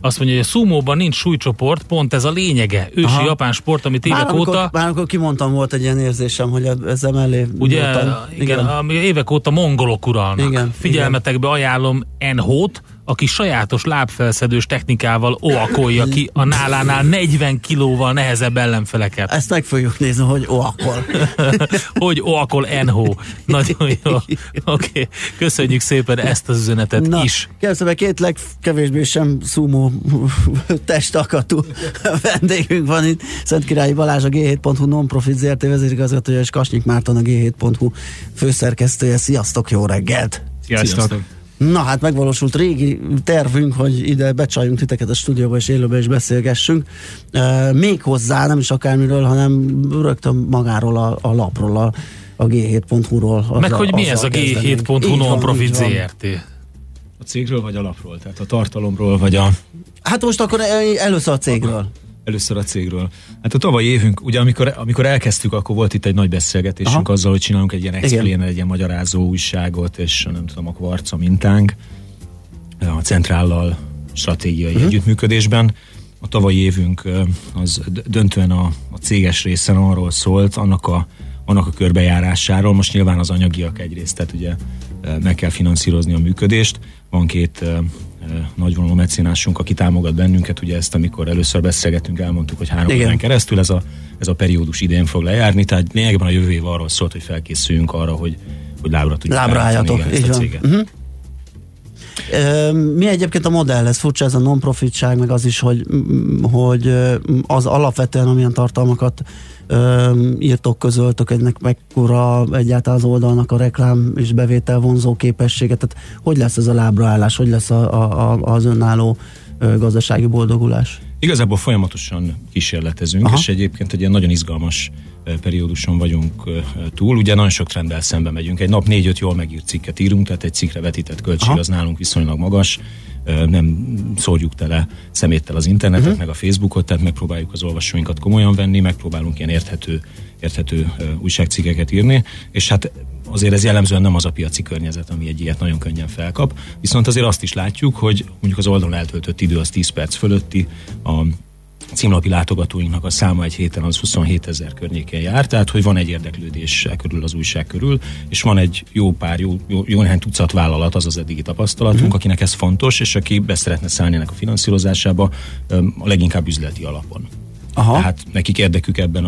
Azt mondja, hogy a szumóban nincs súlycsoport, pont ez a lényege. Ősi aha. Japán sport, amit évek óta... Már amikor kimondtam, volt egy ilyen érzésem, hogy ezzel mellé... Ugye, igen, évek óta mongolok uralnak. Igen, figyelmetekbe ajánlom Enhót, aki sajátos lábfelszedős technikával oakolja ki a nálánál 40 kilóval nehezebb ellenfeleket. Ezt meg fogjuk nézni, hogy oakol. Hogy oakol Enhó. Nagyon jó. Okay. Köszönjük szépen ezt az üzenetet is. Köszönöm, két legkevésbé sem szumó testakatú vendégünk van itt. Szentkirályi Balázs, a G7.hu non-profit Zrt. Vezérigazgatója, és Kasnyik Márton, a G7.hu főszerkesztője. Sziasztok, jó reggelt! Sziasztok! Na hát megvalósult régi tervünk, hogy ide becsaljunk titeket a stúdióba, és élőben is beszélgessünk. Méghozzá nem is akármiről, hanem rögtön magáról a lapról, a G7.hu-ról. Meg hogy mi ez a G7.hu non-profit Zrt.? A cégről vagy a lapról? Tehát a tartalomról vagy a... Hát most akkor először a cégről. Először a cégről. Hát a tavalyi évünk, ugye amikor elkezdtük, akkor volt itt egy nagy beszélgetésünk azzal, hogy csinálunk egy ilyen explainer, egy ilyen magyarázó újságot, és nem tudom, a Kvarca mintánk, a Centrállal stratégiai együttműködésben. A tavalyi évünk az döntően a céges részen arról szólt, annak a annak a körbejárásáról. Most nyilván az anyagiak egyrészt, tehát ugye meg kell finanszírozni a működést. Van két nagyvonalú mecénásunk, aki támogat bennünket, ugye ezt amikor először beszélgettünk, elmondtuk, hogy 3 éven keresztül ez a periódus idén fog lejárni, tehát lényegben a jövő év arról szólt, hogy felkészüljünk arra, hogy lábra tudjuk állítani ezt a céget. Uh-huh. Mi egyébként a modell, ez furcsa, ez a non-profitság, meg az is, hogy az alapvetően amilyen tartalmakat írtok, közöltök, ennek mekkora egyáltalán az oldalnak a reklám és bevétel vonzó képessége, tehát hogy lesz ez a lábraállás, hogy lesz az önálló gazdasági boldogulás? Igazából folyamatosan kísérletezünk, aha, és egyébként egy ilyen nagyon izgalmas perióduson vagyunk túl, ugye nagyon sok trenddel szembe megyünk, egy nap 4-5 jól megírt cikket írunk, tehát egy cikkre vetített költség, aha, az nálunk viszonylag magas, nem szórjuk tele szeméttel az internetet, uh-huh, meg a Facebookot, tehát megpróbáljuk az olvasóinkat komolyan venni, megpróbálunk ilyen érthető újságcikkeket írni, és hát azért ez jellemzően nem az a piaci környezet, ami egy ilyet nagyon könnyen felkap, viszont azért azt is látjuk, hogy mondjuk az oldalon eltöltött idő az 10 perc fölötti, a címlapi látogatóinknak a száma egy héten az 27 000 környéken jár, tehát hogy van egy érdeklődés körül az újság körül, és van egy jó pár, jó néhány tucat vállalat, az az eddigi tapasztalatunk, uh-huh, akinek ez fontos, és aki be szeretne szállni ennek a finanszírozásába, a leginkább üzleti alapon. Aha. Tehát nekik érdekük ebben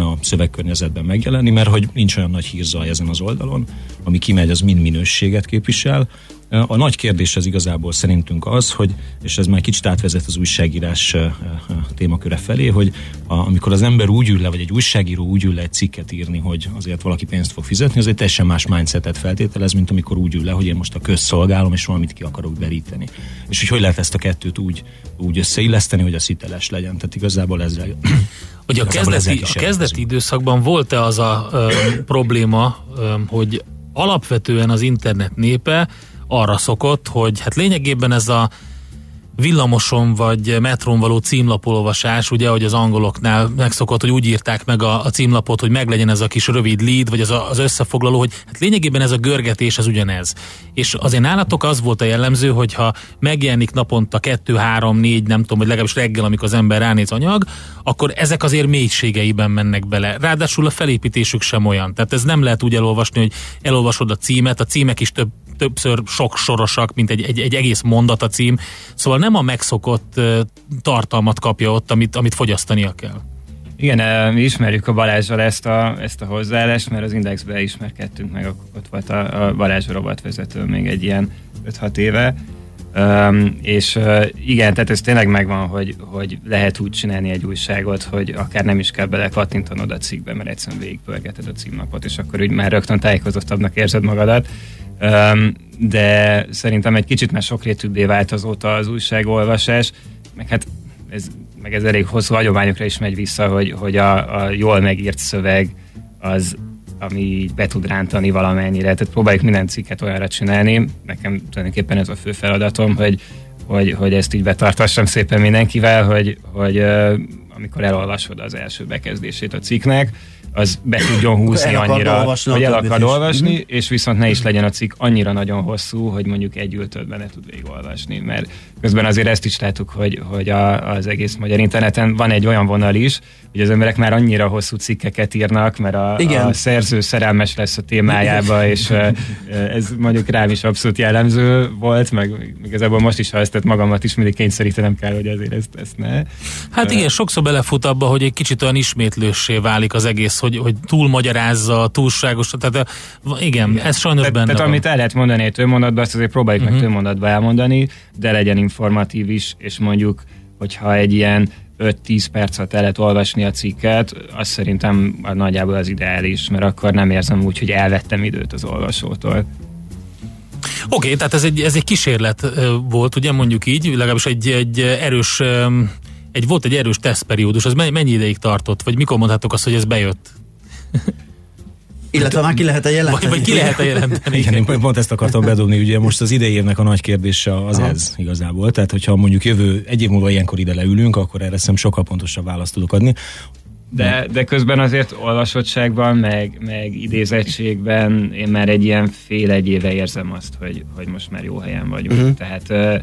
a szövegkörnyezetben megjelenni, mert hogy nincs olyan nagy hírzaj ezen az oldalon, ami kimegy, az mind minőséget képvisel. A nagy kérdés az igazából szerintünk az, hogy, és ez már kicsit átvezet az újságírás témaköre felé, hogy amikor az ember úgy ül le, vagy egy újságíró úgy ül le egy cikket írni, hogy azért valaki pénzt fog fizetni, az egy teljesen más mindsetet feltételez, mint amikor úgy ül le, hogy én most a közszolgálom, és valamit ki akarok deríteni. És hogy lehet ezt a kettőt úgy összeilleszteni, hogy az hiteles legyen. Tehát igazából ezzel... Hogy a kezdeti időszakban volt-e az a probléma, hogy alapvetően az internet népe arra szokott, hogy hát lényegében ez a villamoson vagy metrón való címlapolvasás, ugye, hogy az angoloknál megszokott, hogy úgy írták meg a címlapot, hogy meglegyen ez a kis rövid lead, vagy az összefoglaló, hogy hát lényegében ez a görgetés az ugyanez. És azért nálatok az volt a jellemző, hogyha megjelenik naponta 2, 3, 4, nem tudom, hogy legalábbis reggel, amikor az ember ránéz anyag, akkor ezek azért mélységeiben mennek bele. Ráadásul a felépítésük sem olyan. Tehát ez nem lehet úgy elolvasni, hogy elolvasod a címet, a címek is többször sok sorosak, mint egy egész mondat a cím. Szóval nem a megszokott tartalmat kapja ott, amit fogyasztania kell. Igen, mi ismerjük a Balázsral ezt a hozzáállást, mert az Indexben ismerkedtünk meg, ott volt a Balázs robotvezető még egy ilyen 5-6 éve. Igen, tehát ez tényleg megvan, hogy lehet úgy csinálni egy újságot, hogy akár nem is kell bele kattintanod a cikkbe, mert egyszerűen végigpörgeted a címlapot, és akkor úgy már rögtön tájékozottabbnak érzed magadat. De szerintem egy kicsit már sokrétűbbé vált azóta az újságolvasás, meg hát ez elég hosszú hagyományokra is megy vissza, hogy a jól megírt szöveg az, ami be tud rántani valamennyire. Tehát próbáljuk minden cikket olyanra csinálni. Nekem tulajdonképpen ez a fő feladatom, hogy ezt így betartassam szépen mindenkivel, hogy amikor elolvasod az első bekezdését a cikknek, az be tudjon húzni annyira, hogy el akar olvasni, és viszont ne is legyen a cikk annyira nagyon hosszú, hogy mondjuk egy ültödben ne tud végigolvasni, mert közben azért ezt is láttuk, hogy az egész magyar interneten van egy olyan vonal is, hogy az emberek már annyira hosszú cikkeket írnak, mert a szerző szerelmes lesz a témájába, és ez mondjuk rám is abszolút jellemző volt, meg igazából most is, ha ezt tett magamat is, mindig kényszerítenem kell, hogy azért ezt ne. Hát igen, sokszor belefut abba, hogy egy kicsit olyan ismétlőssé válik az egész, hogy túlmagyarázza, túlságos, tehát igen, ez sajnos benne van. Tehát amit el lehet mondani egy tőmondatban, azt azért próbáljuk meg tőmondatban elmondani, de legyen informatív is, és mondjuk, hogyha egy ilyen 5-10 percet el lehet olvasni a cikket, az szerintem nagyjából az ideális, mert akkor nem érzem úgy, hogy elvettem időt az olvasótól. Oké, tehát ez egy kísérlet volt, ugye mondjuk így, legalábbis egy erős tesztperiódus, az mennyi ideig tartott? Vagy mikor mondhattok azt, hogy ez bejött? Illetve már ki lehet-e jelenteni? Vagy ki lehet-e jelenteni? Igen, én pont ezt akartam bedobni, ugye most az idei évnek a nagy kérdése az ez igazából, tehát hogyha mondjuk jövő egy év múlva ilyenkor ide leülünk, akkor erre szerintem sokkal pontosabb választ tudok adni. De közben azért olvasottságban, meg idézettségben én már egy ilyen fél egy éve érzem azt, hogy most már jó helyen vagyunk. Uh-huh. Tehát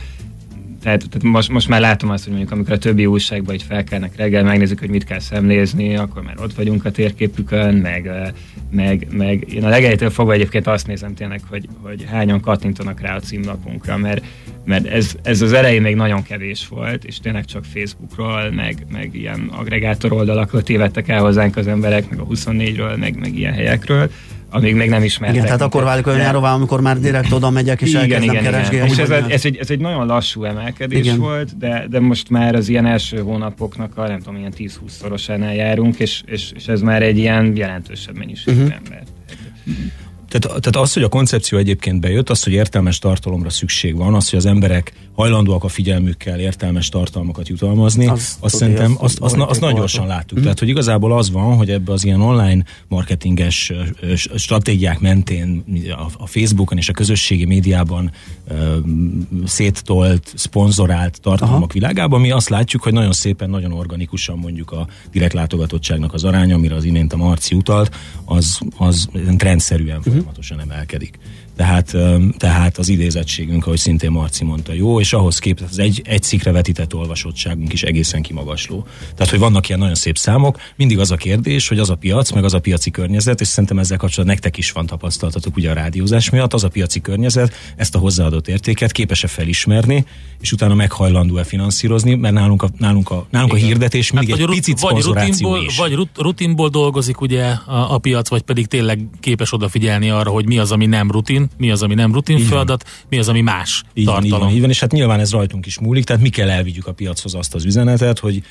Tehát most már látom azt, hogy mondjuk amikor a többi újságban így felkelnek reggel, megnézzük, hogy mit kell szemlézni, akkor már ott vagyunk a térképükön, meg én a legelejétől fogva egyébként azt nézem tényleg, hogy hányan kattintanak rá a címlapunkra, mert ez az elején még nagyon kevés volt, és tényleg csak Facebookról, meg ilyen aggregátor oldalakról tévedtek el hozzánk az emberek, meg a 24-ről, meg ilyen helyekről, amíg még nem ismertek. Igen, tehát akkor válik olyan járóvá, amikor már direkt oda megyek, és elkezdem keresgélni. És ez egy nagyon lassú emelkedés volt, de most már az ilyen első hónapoknak a, nem tudom, ilyen 10-20-szorosánál járunk, és ez már egy ilyen jelentősebb mennyiségű ember. Tehát az, hogy a koncepció egyébként bejött, az, hogy értelmes tartalomra szükség van, az, hogy az emberek hajlandóak a figyelmükkel értelmes tartalmakat jutalmazni, azt szerintem azt nagyon gyorsan láttuk. Tehát, hogy igazából az van, hogy ebbe az ilyen online marketinges stratégiák mentén a Facebookon és a közösségi médiában széttolt, szponzorált tartalmak világában mi azt látjuk, hogy nagyon szépen, nagyon organikusan mondjuk a direkt látogatottságnak az aránya, amire az imént a Marci utalt, az trendszerűen folyamatosan emelkedik. Tehát az idézettségünk, ahogy szintén Marci mondta, jó, és ahhoz képest az egy szikre vetített olvasottságunk is egészen kimagasló. Tehát, hogy vannak ilyen nagyon szép számok, mindig az a kérdés, hogy az a piac, meg az a piaci környezet, és szerintem ezzel kapcsolatban nektek is van tapasztaltatok ugye a rádiózás miatt, az a piaci környezet ezt a hozzáadott értéket képes-e felismerni, és utána meghajlandó-e finanszírozni, mert nálunk a hirdetés mindig hát egy picit szponzoráció is. Vagy rutinból dolgozik ugye a piac, vagy pedig tényleg képes odafigyelni arra, hogy mi az, ami nem rutin, mi az, ami nem rutin feladat, mi az, ami más tartalom. Így van, és hát nyilván ez rajtunk is múlik, tehát mi kell elvigyük a piachoz azt az üzenetet, hogy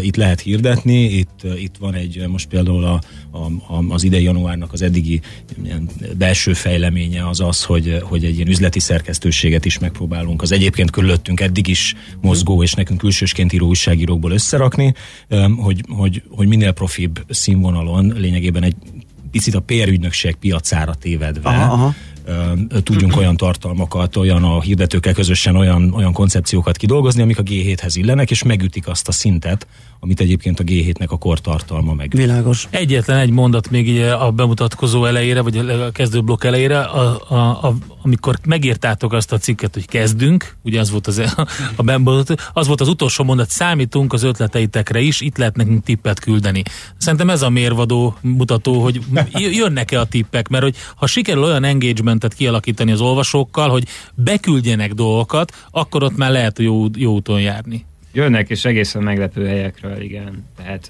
itt lehet hirdetni, itt van egy, most például az idei januárnak az eddigi belső fejleménye az, hogy egy ilyen üzleti szerkesztőséget is megpróbálunk az egyébként körülöttünk eddig is mozgó és nekünk külsősként író újságírókból összerakni, hogy minél profibb színvonalon lényegében egy picit a PR-ügynökség piacára tévedve tudjunk olyan tartalmakat, olyan a hirdetőkkel közösen olyan koncepciókat kidolgozni, amik a G7-hez illenek, és megütik azt a szintet, amit egyébként a G7-nek a kortartalma megüt. Világos. Egyetlen egy mondat még így a bemutatkozó elejére, vagy a kezdőblokk elejére, amikor megírtátok azt a cikket, hogy kezdünk, ugye az volt az volt az utolsó mondat, számítunk az ötleteitekre is, itt lehet nekünk tippet küldeni. Szerintem ez a mérvadó mutató, hogy jönnek-e a tippek, mert hogy ha sikerül olyan engagementet kialakítani az olvasókkal, hogy beküldjenek dolgokat, akkor ott már lehet jó úton járni. Jönnek, és egészen meglepő helyekről, igen. Tehát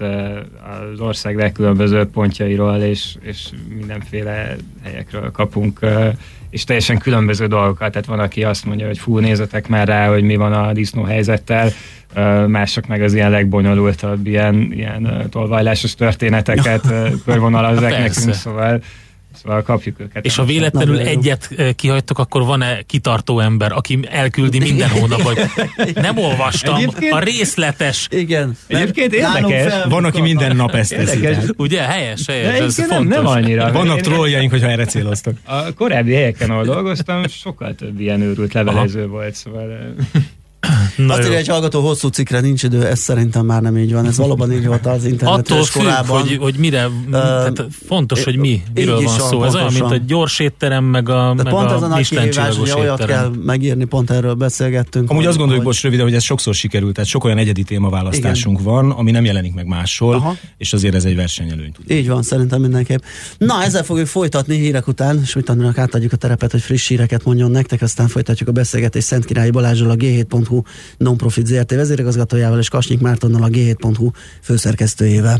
az ország legkülönböző pontjairól és mindenféle helyekről kapunk, és teljesen különböző dolgokat. Tehát van, aki azt mondja, hogy fú, nézzetek már rá, hogy mi van a disznó helyzettel, mások meg az ilyen legbonyolultabb, ilyen tolvajlásos történeteket körvonalazzák nekünk, szóval kapjuk őket. És ha véletlenül egyet kihagytok, akkor van-e kitartó ember, aki elküldi minden hónapban? Nem olvastam, egyébként, a részletes. Igen. Egyébként érdekes. Van, aki minden nap ezt teszi. Ugye? Helyes. Ez fontos. Nem annyira. Vannak trolljaink, hogyha erre céloztak. A korábbi helyeken, ahol dolgoztam, sokkal több ilyen őrült levelező volt, szóval... Na azt írja egy hallgató, hosszú cikkre nincs idő, ez szerintem már nem így van, ez valóban így volt az internetes korában. Attól függ, hogy mire, tehát fontos, hogy miről van szó. Ez olyan, mint a gyors étterem, meg a Michelin csillagos étterem. Olyat kell megírni, pont erről beszélgettünk. Amúgy azt gondoljuk, bocs, röviden, hogy ez sokszor sikerült, tehát sok olyan egyedi témaválasztásunk van, ami nem jelenik meg máshol, és azért ez egy versenyelőny tud. Így van, szerintem mindenképp. Na, ezzel fogjuk folytatni hírek után, és mit tanulnak, átadjuk a terepet, hogy friss híreket mondjon nektek, aztán folytatjuk a beszélgetést Szentkirályi Balázsról, a G7.hu Non-Profit Zrt. vezérigazgatójával és Kasnyik Mártonnal, a G7.hu főszerkesztőjével.